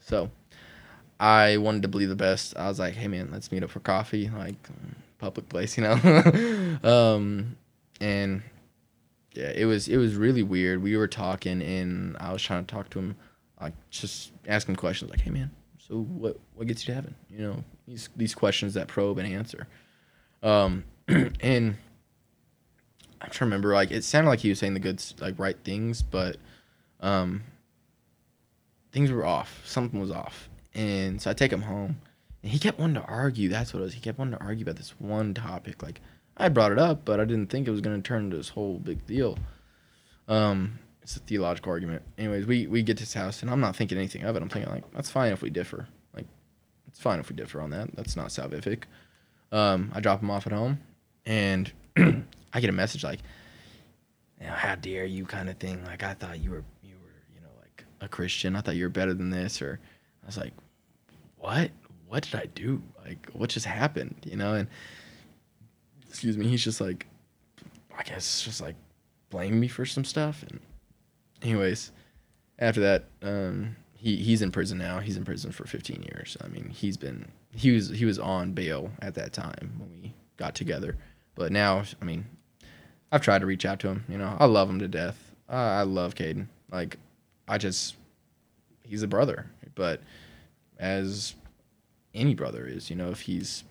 So I wanted to believe the best. I was like, hey, man, let's meet up for coffee, like, public place, you know. And, yeah, it was really weird. We were talking, and I was trying to talk to him, like, just ask him questions, like, hey, man, so what gets you to heaven? You know, these questions that probe and answer. And I'm trying to remember, like, it sounded like he was saying the good, like, right things, but things were off. Something was off. And so I take him home, and he kept wanting to argue. That's what it was. He kept wanting to argue about this one topic. Like, I brought it up, but I didn't think it was going to turn into this whole big deal. It's a theological argument. Anyways, we get to his house, and I'm not thinking anything of it. I'm thinking, like, that's fine if we differ. Like, it's fine if we differ on that. That's not salvific. I drop him off at home, and I get a message like, you know, how dare you kind of thing. Like, I thought you were a Christian. I thought you were better than this. Or I was like, what did I do? Like, what just happened, you know? And excuse me, he's just like, I guess just like blaming me for some stuff. And anyways, after that, he's in prison now. He's in prison for 15 years. I mean, he was on bail at that time when we got together, but now, I mean, I've tried to reach out to him, you know. I love him to death. I love Caden. Like, he's a brother, but as any brother is, you know, if he's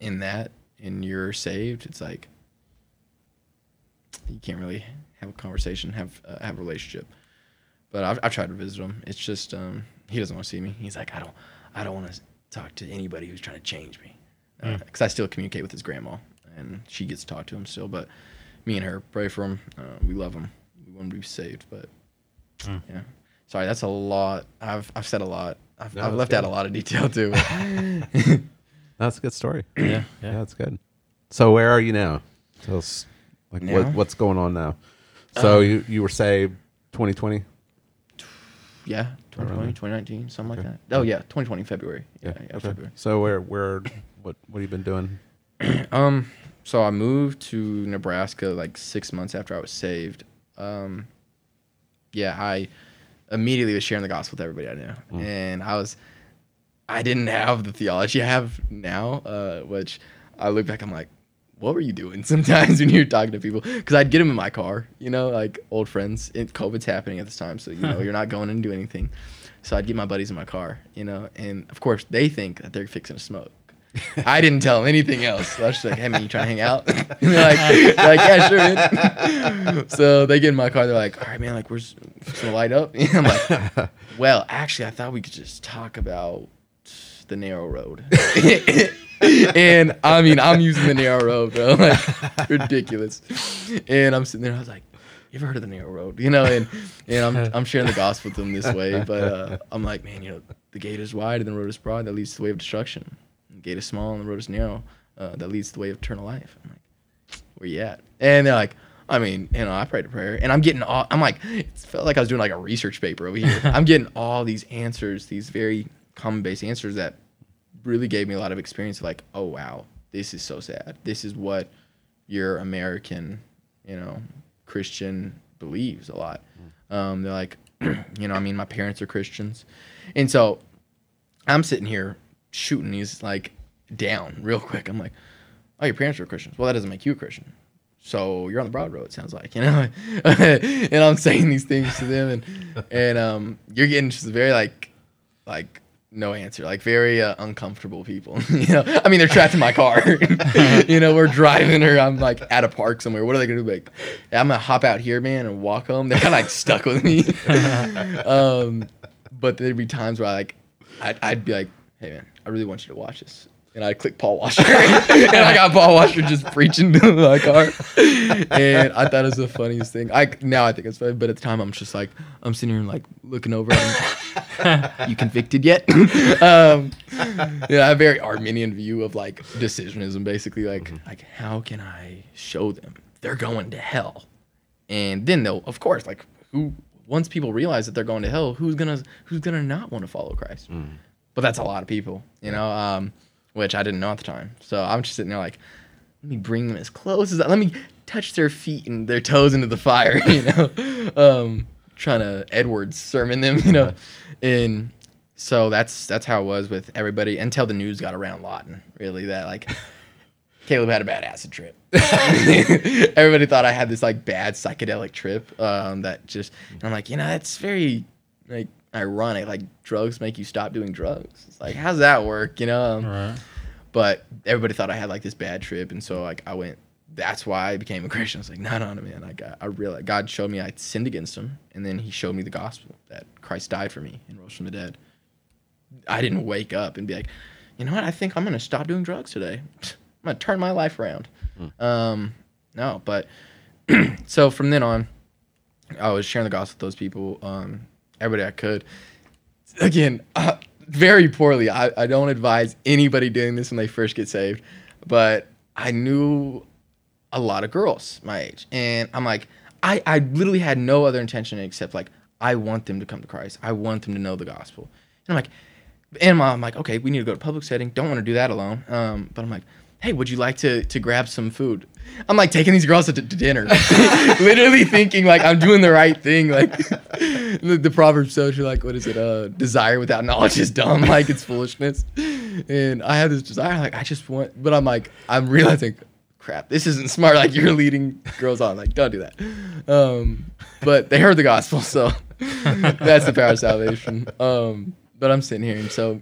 in that and you're saved, it's like you can't really have a conversation, have a relationship. But I've tried to visit him. It's just he doesn't want to see me. He's like, I don't want to talk to anybody who's trying to change me, because I still communicate with his grandma, and she gets to talk to him still. But me and her pray for him. We love him. We want to be saved, but yeah. Sorry, that's a lot. I've said a lot. I've left out a lot of detail too. That's a good story. Yeah, that's good. So where are you now? Tell us, like, now? What's going on now? So you were saved 2020. Yeah, 2020, 2019, something like that. Oh yeah, 2020 February. Yeah, February. So what have you been doing? So I moved to Nebraska like 6 months after I was saved. I immediately was sharing the gospel with everybody I knew, and I didn't have the theology I have now, which I look back, I'm like, what were you doing sometimes when you were talking to people? Because I'd get them in my car, you know, like old friends. COVID's happening at this time, so, you know, you're not going in and doing anything. So I'd get my buddies in my car, you know, and, of course, they think that they're fixing to smoke. I didn't tell them anything else. So I was just like, hey, man, you trying to hang out? And they're like, yeah, sure, man. So they get in my car. They're like, all right, man, like, we're just going to light up. And I'm like, well, actually, I thought we could just talk about the narrow road. And I mean, I'm using the narrow road, bro. Like, ridiculous. And I'm sitting there, I was like, you ever heard of the narrow road? You know, and I'm sharing the gospel with them this way. But I'm like, man, you know, the gate is wide and the road is broad, that leads to the way of destruction. The gate is small and the road is narrow, that leads to the way of eternal life. I'm like, where you at? And they're like, I mean, you know, I prayed a prayer, and I'm like, it felt like I was doing like a research paper over here. I'm getting all these answers, these very common based answers that really gave me a lot of experience of like, oh wow, this is so sad. This is what your American, you know, Christian believes a lot. They're like, you know, I mean, my parents are Christians. And so I'm sitting here shooting these like down real quick. I'm like, oh, your parents are Christians. Well, that doesn't make you a Christian. So you're on the broad road, it sounds like, you know. And I'm saying these things to them, and you're getting just very like no answer, like very uncomfortable people. You know, I mean, they're trapped in my car. You know, we're driving, or I'm like at a park somewhere. What are they gonna do? Like, I'm gonna hop out here, man, and walk home. They're kind of like stuck with me. But there'd be times where I'd be like, hey man, I really want you to watch this, and I'd click Paul Washer, and I got Paul Washer just preaching to my car, and I thought it was the funniest thing. Now I think it's funny, but at the time I'm just like, I'm sitting here and like looking over. You convicted yet? Yeah, a very Arminian view of like decisionism, basically. Like, like how can I show them they're going to hell? And then they'll, of course, like, who, once people realize that they're going to hell, who's gonna not want to follow Christ? But that's a lot of people, you know, which I didn't know at the time. So I'm just sitting there like, let me bring them as close as let me touch their feet and their toes into the fire, you know. Trying to Edwards sermon them, you know. And so that's how it was with everybody until the news got around Lawton, really, that like Caleb had a bad acid trip. Everybody thought I had this like bad psychedelic trip, that just, and I'm like, you know, that's very like ironic, like drugs make you stop doing drugs. It's like, how's that work, you know? Right. But everybody thought I had like this bad trip, and so like I went, that's why I became a Christian. I was like, no, man. Like, I realized God showed me I sinned against him, and then he showed me the gospel, that Christ died for me and rose from the dead. I didn't wake up and be like, you know what? I think I'm going to stop doing drugs today. I'm going to turn my life around. No, but so from then on, I was sharing the gospel with those people, everybody I could. Again, very poorly. I don't advise anybody doing this when they first get saved, but I knew a lot of girls my age, and I'm like, I literally had no other intention except like, I want them to come to Christ, I want them to know the gospel. And I'm like, okay, we need to go to public setting, don't want to do that alone, but I'm like, hey, would you like to grab some food? I'm like taking these girls to dinner. Literally thinking like I'm doing the right thing, like the Proverbs social, like, what is it, desire without knowledge is dumb, like it's foolishness. And I have this desire, like I just want, but I'm like, I'm realizing, crap, this isn't smart, like you're leading girls on, like don't do that. But they heard the gospel, so that's the power of salvation. But I'm sitting here, and so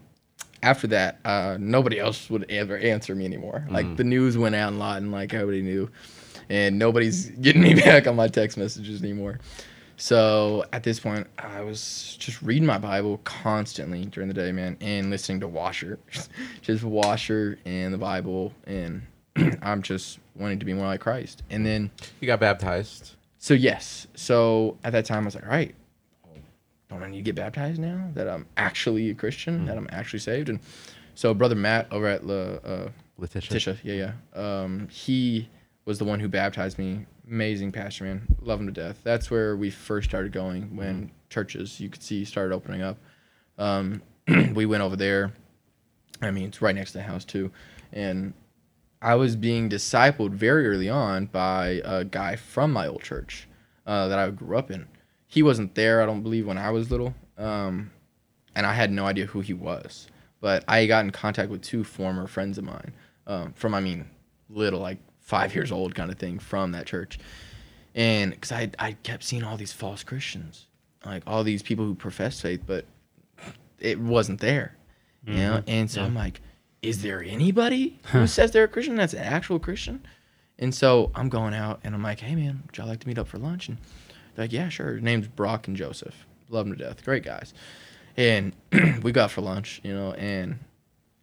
after that, nobody else would ever answer me anymore. Mm-hmm. Like, the news went out a lot, and, like, everybody knew. And nobody's getting me back on my text messages anymore. So at this point, I was just reading my Bible constantly during the day, man, and listening to Washer. Just Washer and the Bible, and I'm just wanting to be more like Christ. And then... You got baptized. So, yes. So at that time, I was like, all right, don't I need to get baptized now that I'm actually a Christian, that I'm actually saved? And so Brother Matt over at Letitia, he... was the one who baptized me. Amazing pastor, man. Love him to death. That's where we first started going when churches, you could see, started opening up. We went over there. I mean, it's right next to the house, too. And I was being discipled very early on by a guy from my old church that I grew up in. He wasn't there, I don't believe, when I was little. And I had no idea who he was. But I got in contact with two former friends of mine from, I mean, little, like, 5 years old kind of thing from that church. And because I kept seeing all these false Christians, like all these people who profess faith, but it wasn't there, you know? And so I'm like, is there anybody who says they're a Christian that's an actual Christian? And so I'm going out and I'm like, hey man, would y'all like to meet up for lunch? And they're like, yeah, sure. His name's Brock and Joseph. Love them to death. Great guys. And we got for lunch, you know, and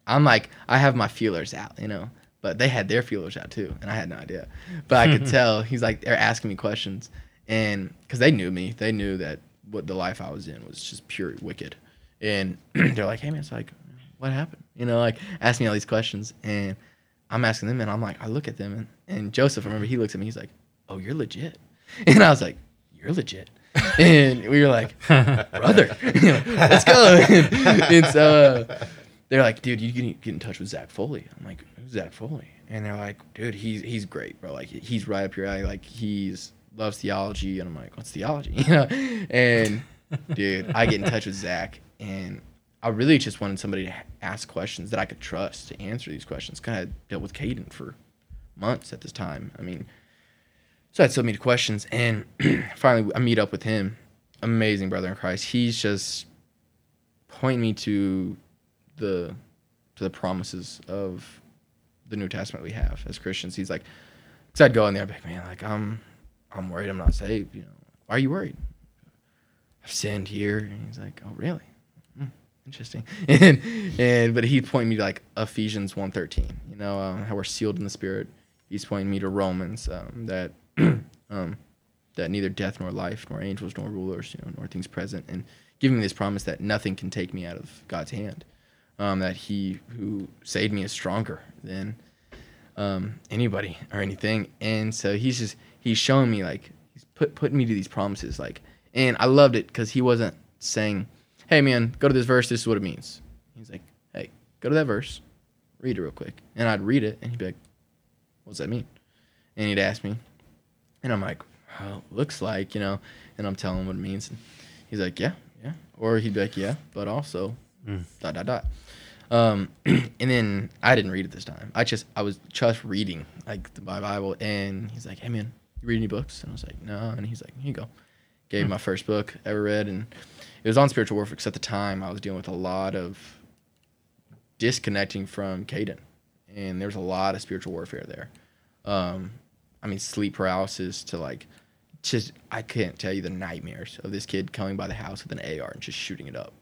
I'm like, I have my feelers out, you know? But they had their feelers out too, and I had no idea. But I could tell, he's like, they're asking me questions. And because they knew me, they knew that what the life I was in was just pure wicked. And they're like, hey man, it's like, what happened? You know, like asking me all these questions. And I'm asking them, and I'm like, I look at them, and Joseph, I remember, he looks at me, he's like, oh, you're legit. And I was like, you're legit. And we were like, brother, you know, let's go. And so they're like, dude, you can get in touch with Zach Foley. I'm like, who's Zach Foley? And they're like, dude, he's great, bro. Like, he's right up your alley. Like, he's loves theology. And I'm like, what's theology? You know? And, dude, I get in touch with Zach. And I really just wanted somebody to ask questions that I could trust to answer these questions. Because I had dealt with Caden for months at this time. I mean, so I had so many questions. And finally, I meet up with him. Amazing brother in Christ. He's just pointing me to the promises of the New Testament we have as Christians. He's like, because I'd go in there, I'd be like, man, like I'm worried I'm not saved. You know, why are you worried? I've sinned here. And he's like, oh really? Interesting. But he'd point me to like Ephesians 1:13. You know, how we're sealed in the Spirit. He's pointing me to Romans that that neither death nor life nor angels nor rulers, you know, nor things present, and giving me this promise that nothing can take me out of God's hand. That he who saved me is stronger than anybody or anything. And so he's showing me, like, he's putting me to these promises, like, and I loved it because he wasn't saying, hey man, go to this verse, this is what it means. He's like, hey, go to that verse, read it real quick. And I'd read it and he'd be like, what does that mean? And he'd ask me, and I'm like, well, it looks like, you know, and I'm telling him what it means. And he's like, yeah. Or he'd be like, yeah, but also ... And then I didn't read it this time. I was just reading like my Bible, and he's like, hey man, you read any books? And I was like, no. And he's like, here you go. Gave my first book I ever read, and it was on spiritual warfare, because at the time I was dealing with a lot of disconnecting from Caden, and there was a lot of spiritual warfare there. I mean, sleep paralysis to like, just, I can't tell you the nightmares of this kid coming by the house with an AR and just shooting it up,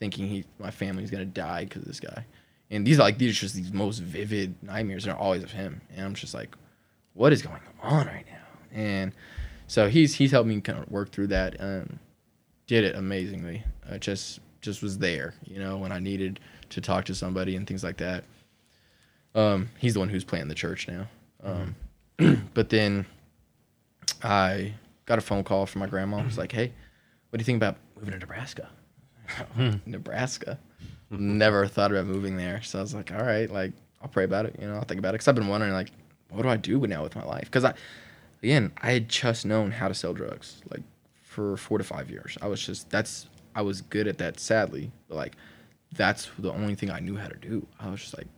thinking my family's gonna die because of this guy. And these are just these most vivid nightmares, and they're always of him. And I'm just like, what is going on right now? And so he's helped me kind of work through that. Did it amazingly. I just was there, you know, when I needed to talk to somebody and things like that. He's the one who's planting the church now. But then I got a phone call from my grandma. She's like, hey, what do you think about moving to Nebraska? Nebraska. Never thought about moving there. So I was like, all right, like, I'll pray about it, you know, I'll think about it. Because I've been wondering, like, what do I do now with my life? Because I had just known how to sell drugs, like, for 4 to 5 years. I was good at that, sadly. But, like, that's the only thing I knew how to do. I was just like,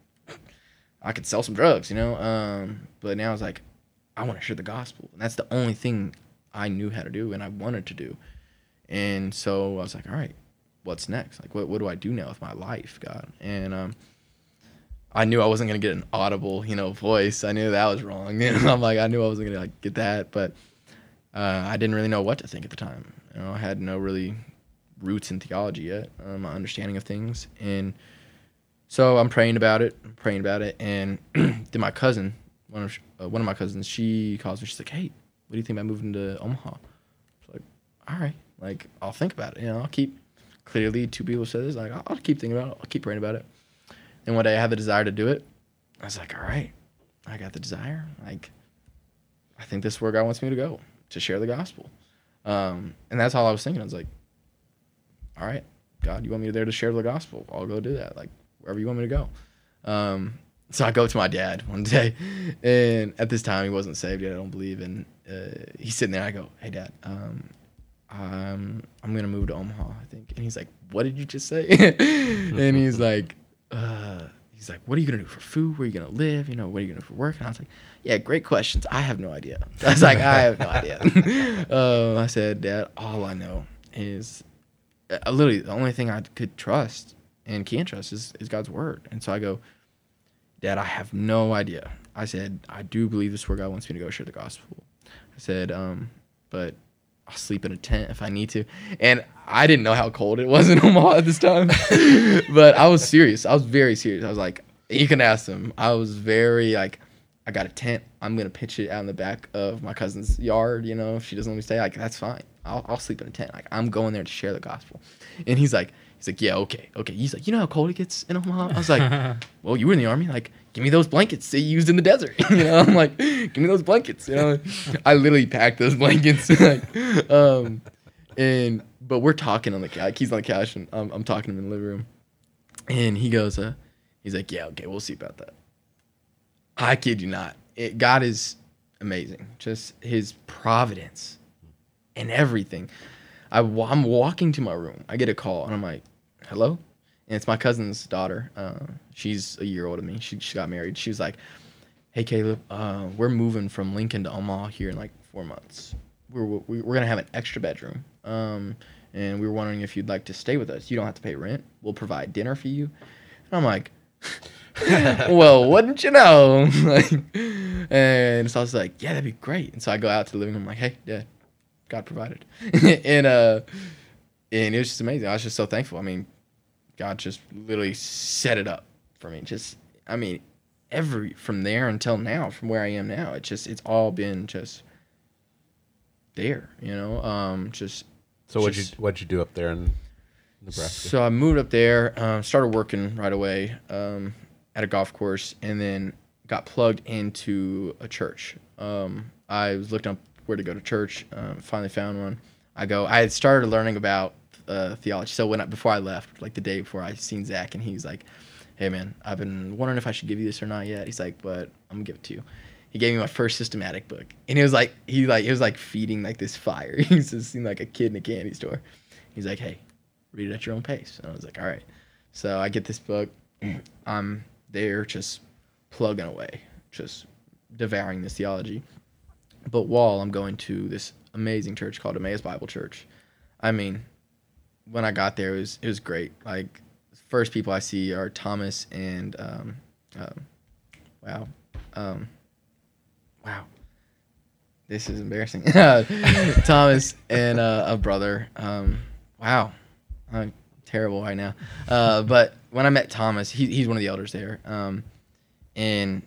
I could sell some drugs, you know? But now I was like, I want to share the gospel. And that's the only thing I knew how to do and I wanted to do. And so I was like, all right, what's next? Like, what do I do now with my life, God? And I knew I wasn't going to get an audible, voice. I knew that was wrong. I'm like, I knew I wasn't going to get that, but I didn't really know what to think at the time. I had no really roots in theology yet, my understanding of things. And so I'm praying about it. And then my cousin, one of my cousins, she calls me. She's like, hey, what do you think about moving to Omaha? I was like, all right, I'll think about it. I'll keep, clearly two people said this, I'll keep thinking about it. I'll keep praying about it. And one day I had the desire to do it. I was like, all right, I got the desire. I think this is where God wants me to go, to share the gospel. And that's all I was thinking. I was like, all right, God, you want me there to share the gospel? I'll go do that, wherever you want me to go. So I go to my dad one day. And at this time, he wasn't saved yet, I don't believe. And he's sitting there. I go, hey, Dad, I'm going to move to Omaha, I think. And he's like, what did you just say? And he's like, what are you gonna do for food? Where are you gonna live? What are you gonna do for work? And I was like, yeah, great questions. I have no idea. I was like, I have no idea. I said, Dad, all I know is literally the only thing I could trust and can trust is God's word. And so I go, Dad, I have no idea. I said, I do believe this is where God wants me to go share the gospel. I said, but I'll sleep in a tent if I need to. And I didn't know how cold it was in Omaha at this time. But I was serious. I was very serious. I was like, you can ask them. I was very I got a tent. I'm going to pitch it out in the back of my cousin's yard. If she doesn't let me stay, that's fine. I'll sleep in a tent. I'm going there to share the gospel. And he's like, yeah, okay. He's like, you know how cold it gets in Omaha? I was like, well, you were in the army. Give me those blankets they used in the desert. I'm like, give me those blankets. I literally packed those blankets. But we're talking on the couch. He's on the couch, and I'm talking to him in the living room. And he goes, he's like, yeah, okay, we'll see about that. I kid you not. God is amazing. Just his providence and everything. I'm walking to my room. I get a call, and I'm like, hello? And it's my cousin's daughter. She's a year older than me. She got married. She was like, hey, Caleb, we're moving from Lincoln to Omaha here in 4 months. We're going to have an extra bedroom, and we were wondering if you'd like to stay with us. You don't have to pay rent. We'll provide dinner for you. And I'm like, well, wouldn't you know? And so I was like, yeah, that'd be great. And so I go out to the living room. I'm like, hey, Dad, God provided. And it was just amazing. I was just so thankful. God just literally set it up for me. From there until now, from where I am now, it's all been just there, So what'd you do up there in Nebraska? So I moved up there, started working right away at a golf course, and then got plugged into a church. I was looking up where to go to church, finally found one. I had started learning about theology. So before I left, the day before, I seen Zach, and he's like, hey man, I've been wondering if I should give you this or not yet. He's like, but I'm gonna give it to you. He gave me my first systematic book, and it was like feeding this fire. He just seemed like a kid in a candy store. He's like, hey, read it at your own pace. And I was like, all right. So I get this book. I'm there just plugging away, just devouring this theology. But while I'm going to this amazing church called Emmaus Bible Church, when I got there, it was great. First people I see are Thomas and wow, this is embarrassing. Thomas and a brother. Wow, I'm terrible right now. But when I met Thomas, he's one of the elders there, and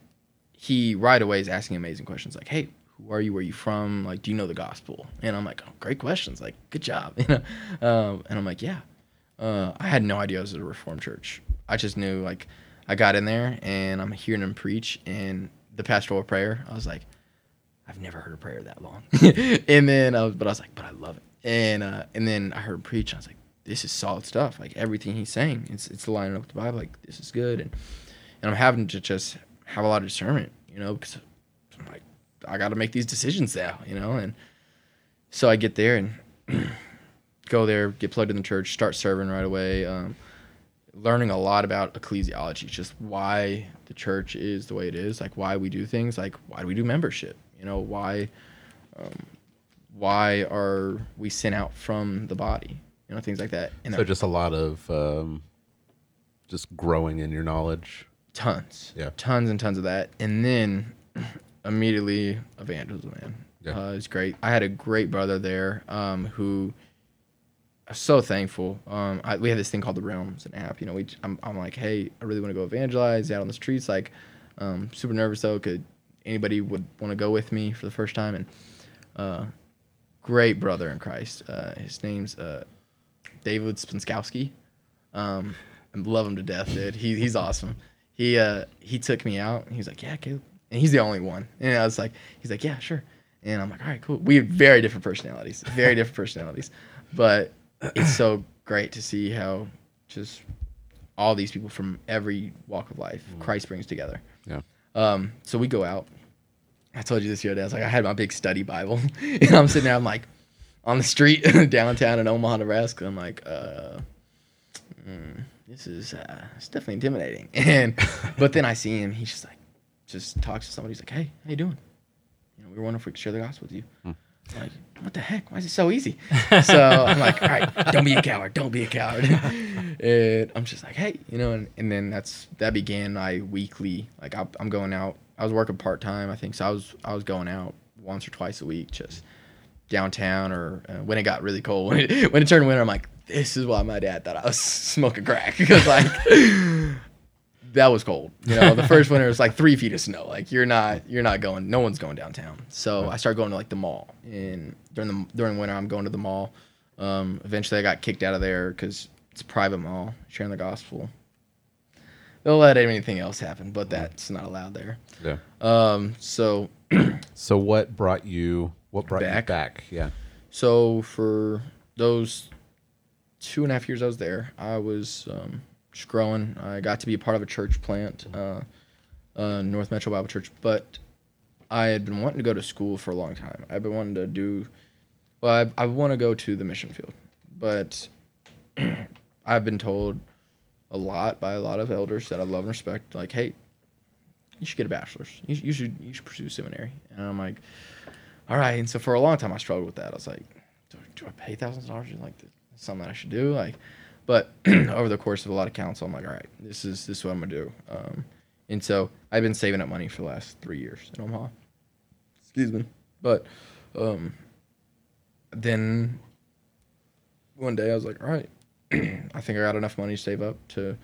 he right away is asking amazing questions like, hey, who are you? Where are you from? Do you know the gospel? And I'm like, oh, great questions. Good job. And I'm like, yeah. I had no idea it was a Reformed church. I just knew, I got in there, and I'm hearing them preach, and the pastoral prayer, I was like, I've never heard a prayer that long. And then I love it. And then I heard him preach, and I was like, this is solid stuff. Everything he's saying, it's lining up with the Bible. This is good. And I'm having to just have a lot of discernment, because I'm like, I got to make these decisions now, And so I get there and go there, get plugged in the church, start serving right away, learning a lot about ecclesiology, just why the church is the way it is, why we do things, why do we do membership, why are we sent out from the body, you know, things like that. And so just a lot of just growing in your knowledge. Tons. Yeah. Tons and tons of that. And then immediately evangelism, man. Yeah. It's great. I had a great brother there who I'm so thankful. We had this thing called The Realms, an app. You know, I'm like, hey, I really want to go evangelize out on the streets. Like, super nervous though. Could anybody would want to go with me for the first time? And great brother in Christ. His name's David Spinskowski. I love him to death, dude. He's awesome. He took me out. And he was like, yeah, Caleb. And he's the only one. And I was like, he's like, yeah, sure. And I'm like, all right, cool. We have very different personalities, but it's so great to see how just all these people from every walk of life Christ brings together. Yeah. So we go out. I told you this the other day. I was like, I had my big study Bible, and I'm sitting there. I'm like, on the street downtown in Omaha, Nebraska. I'm like, this is it's definitely intimidating. But then I see him. He's just like, just talks to somebody. He's like, hey, how you doing? You know, we were wondering if we could share the gospel with you. Like, what the heck? Why is it so easy? So I'm like, all right, don't be a coward. Don't be a coward. And I'm just like, hey, you know, and then that began my weekly, like I'm going out. I was working part-time, I think. So I was going out once or twice a week, just downtown or when it got really cold. When it turned winter, I'm like, this is why my dad thought I was smoking crack. Because like, that was cold. You know, the first winter was like 3 feet of snow. Like you're not going, no one's going downtown. So I started going to like the mall, and during winter I'm going to the mall. Eventually I got kicked out of there because it's a private mall, sharing the gospel. They'll let anything else happen, but that's not allowed there. Yeah. So what brought you back? Yeah. So for those 2.5 years I was there, I was, just growing. I got to be a part of a church plant, North Metro Bible Church, but I had been wanting to go to school for a long time. I've been wanting to I want to go to the mission field, but I've been told a lot by a lot of elders that I love and respect, like, hey, you should get a bachelor's. You should pursue seminary. And I'm like, all right. And so for a long time I struggled with that. I was like, do I pay $1,000? Like, that's something that I should do? Like, but over the course of a lot of counsel, I'm like, all right, this is what I'm going to do. And so I've been saving up money for the last 3 years in Omaha. Excuse me. But then one day I was like, all right, I think I got enough money to save up to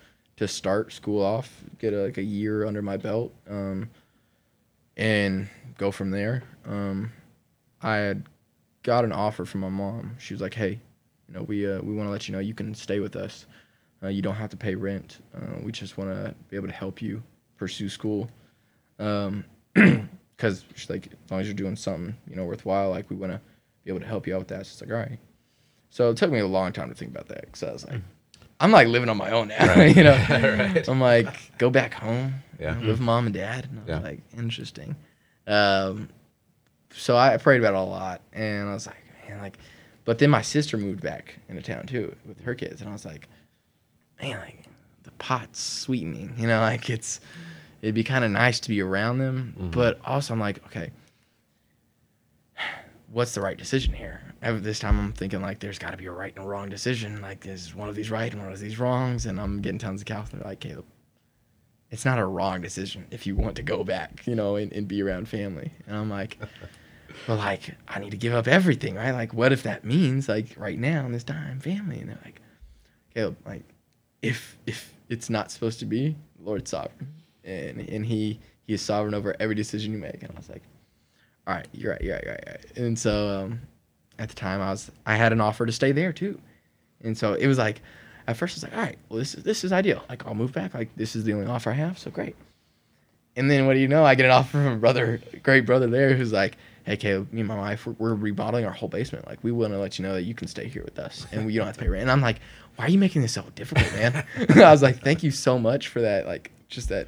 start school off, get a year under my belt, and go from there. I had got an offer from my mom. She was like, hey, you know, we want to let you know you can stay with us. You don't have to pay rent. We just want to be able to help you pursue school. Because like, as long as you're doing something, you know, worthwhile, like, we want to be able to help you out with that. So it's like, all right. So it took me a long time to think about that, because I was like, I'm like living on my own now. Right. You know, right. I'm like, go back home, yeah, live with mom and dad. And I was like, interesting. So I prayed about it a lot, and I was like, man, like. But then my sister moved back into town, too, with her kids. And I was like, man, like, the pot's sweetening. You know, like, it'd be kind of nice to be around them. Mm-hmm. But also, I'm like, okay, what's the right decision here? This time, I'm thinking, like, there's got to be a right and a wrong decision. Like, there's one of these right and one of these wrongs. And I'm getting tons of counsel. They're like, Caleb, it's not a wrong decision if you want to go back, you know, and be around family. And I'm like... But, like, I need to give up everything, right? Like, what if that means, like, right now in this time, family? And they're like, Caleb, like, if it's not supposed to be, the Lord's sovereign. And he is sovereign over every decision you make. And I was like, all right, you're right. And so at the time, I had an offer to stay there, too. And so it was like, at first I was like, all right, well, this is ideal. Like, I'll move back. Like, this is the only offer I have, so great. And then what do you know? I get an offer from a great brother there who's like, hey, Caleb, me and my wife, we're remodeling our whole basement. Like, we want to let you know that you can stay here with us, and you don't have to pay rent. And I'm like, why are you making this so difficult, man? I was like, thank you so much for that, like, just that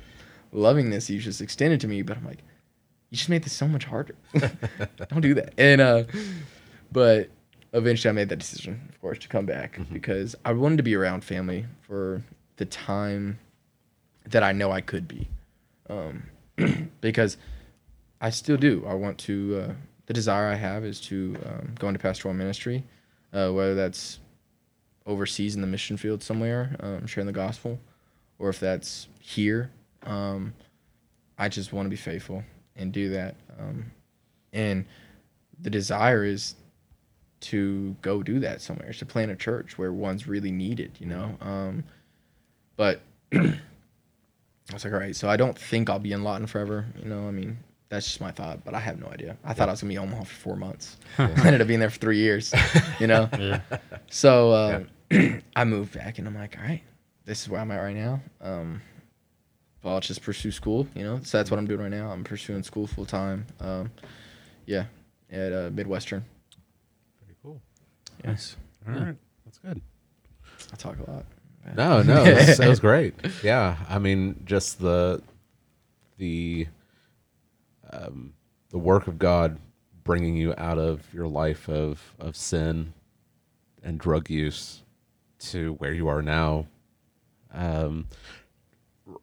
lovingness you just extended to me. But I'm like, you just made this so much harder. Don't do that. And but eventually I made that decision, of course, to come back, mm-hmm. because I wanted to be around family for the time that I know I could be. Because... I still do. I want to, the desire I have is to go into pastoral ministry, whether that's overseas in the mission field somewhere, sharing the gospel, or if that's here, I just want to be faithful and do that. And the desire is to go do that somewhere, to plant a church where one's really needed, you know? But I was like, all right, so I don't think I'll be in Lawton forever. You know, I mean, that's just my thought, but I have no idea. I thought I was going to be in Omaha for 4 months. I ended up being there for 3 years, you know? Yeah. So I moved back, and I'm like, all right, this is where I'm at right now. Well, I'll just pursue school, you know? So that's what I'm doing right now. I'm pursuing school full-time, yeah, at Midwestern. Pretty cool. Yeah. Nice. All right. That's good. I talk a lot. No, it was great. Yeah, I mean, just the work of God bringing you out of your life of sin and drug use to where you are now.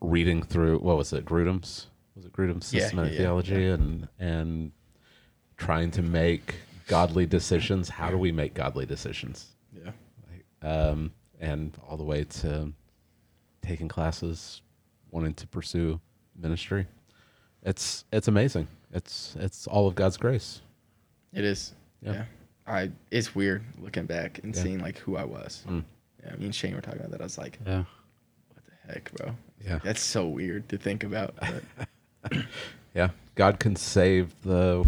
Reading through, what was it, Grudem's? Was it Grudem's systematic theology? Yeah. And trying to make godly decisions. How do we make godly decisions? Yeah. And all the way to taking classes, wanting to pursue ministry. It's amazing. It's all of God's grace. It is. Yeah. It's weird looking back and seeing like who I was. Mm. Yeah, me and Shane were talking about that. I was like, what the heck, bro? Yeah. That's so weird to think about. But. Yeah. God can save the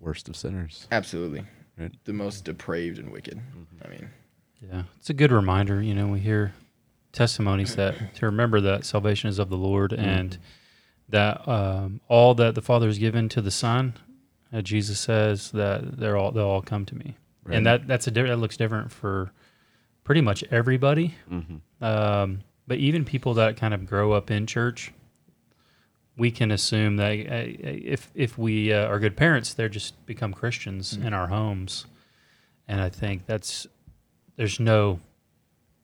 worst of sinners. Absolutely. Right? The most depraved and wicked. Mm-hmm. I mean. Yeah, it's a good reminder. You know, we hear testimonies that to remember that salvation is of the Lord, mm-hmm. and that all that the Father has given to the Son, Jesus says that they'll all come to me, right. And that looks different for pretty much everybody. Mm-hmm. But even people that kind of grow up in church, we can assume that if we are good parents, they're just become Christians mm-hmm. in our homes, and I think that's. There's no,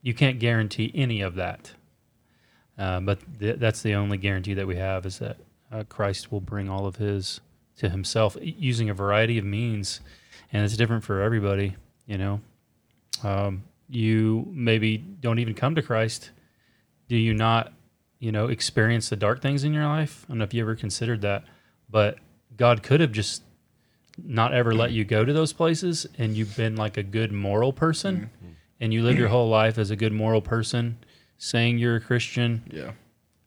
you can't guarantee any of that. But that's the only guarantee that we have is that Christ will bring all of his to himself using a variety of means. And it's different for everybody, you know. You maybe don't even come to Christ. Do you not, you know, experience the dark things in your life? I don't know if you ever considered that. But God could have just not ever let you go to those places, and you've been like a good moral person, mm-hmm. and you live your whole life as a good moral person, saying you're a Christian,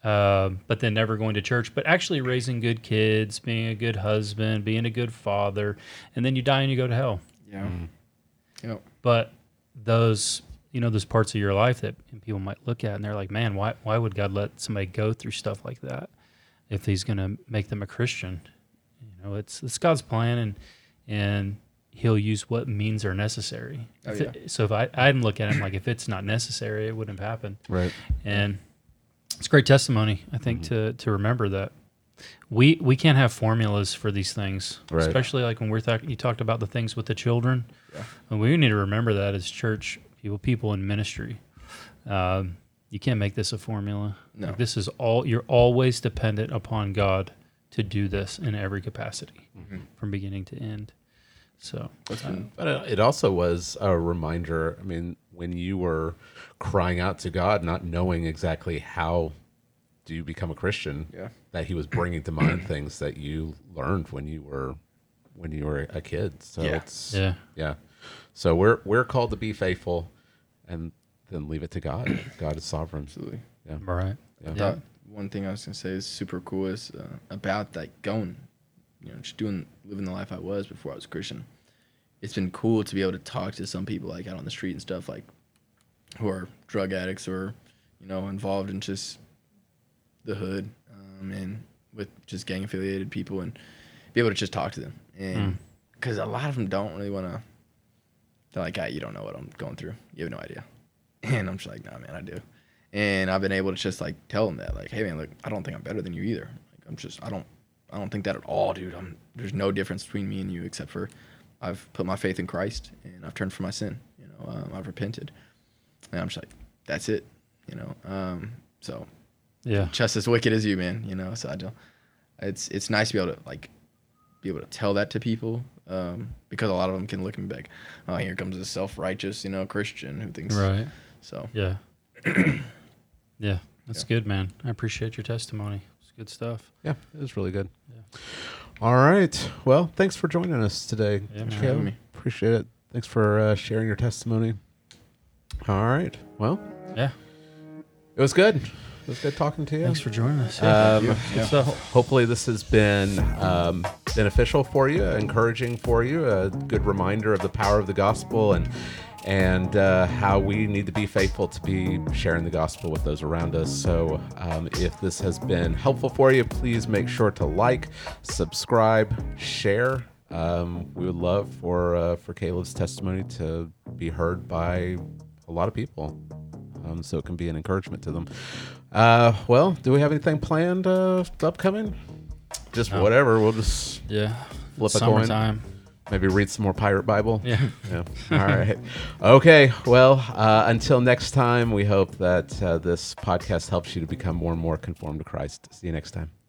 but then never going to church, but actually raising good kids, being a good husband, being a good father, and then you die and you go to hell. Yeah. Mm-hmm. Yep. But those, you know, those parts of your life that people might look at and they're like, man, why would God let somebody go through stuff like that if he's going to make them a Christian? You know, it's God's plan, and he'll use what means are necessary. Oh, yeah. So if I didn't look at it, I'm like, if it's not necessary, it wouldn't have happened. Right. And it's great testimony, I think, mm-hmm. to remember that we can't have formulas for these things, right. Especially like when you talked about the things with the children. Yeah. And we need to remember that as church people in ministry. You can't make this a formula. No. Like, this is all, you're always dependent upon God to do this in every capacity, mm-hmm. from beginning to end. So, but it also was a reminder. I mean, when you were crying out to God, not knowing exactly how do you become a Christian, that He was bringing to mind things that you learned when you were a kid. So So we're called to be faithful, and then leave it to God. God is sovereign. Absolutely. Yeah. All right. Yeah. Yeah. One thing I was gonna say is super cool is about like going, you know, just living the life I was before I was a Christian. It's been cool to be able to talk to some people like out on the street and stuff, like who are drug addicts or, you know, involved in just the hood and with just gang affiliated people, and be able to just talk to them. And because a lot of them don't really want to. They're like, you don't know what I'm going through. You have no idea. And I'm just like, nah, man, I do. And I've been able to just like tell them that, like, hey man, look, I don't think I'm better than you either. Like, I don't think that at all, dude. There's no difference between me and you except for I've put my faith in Christ and I've turned from my sin. You know, I've repented, and I'm just like, that's it. You know, so yeah, just as wicked as you, man. You know, so it's nice to be able to like be able to tell that to people, because a lot of them can look at me back, oh, here comes this self-righteous, Christian who thinks. Right. So. Yeah. Yeah. That's good, man. I appreciate your testimony. It's good stuff. Yeah. It was really good. Yeah. All right. Well, thanks for joining us today. Yeah, man. Having me. Appreciate it. Thanks for sharing your testimony. All right. Well. Yeah. It was good. It was good talking to you. Thanks for joining us. So hopefully this has been beneficial for you, encouraging for you, a good reminder of the power of the gospel and how we need to be faithful to be sharing the gospel with those around us. So if this has been helpful for you, please make sure to like, subscribe, share. We would love for Caleb's testimony to be heard by a lot of people. So it can be an encouragement to them. Well, do we have anything planned upcoming? Just no. Whatever. We'll just flip a coin. Maybe read some more Pirate Bible. Yeah. All right. Okay. Well, until next time, we hope that this podcast helps you to become more and more conformed to Christ. See you next time.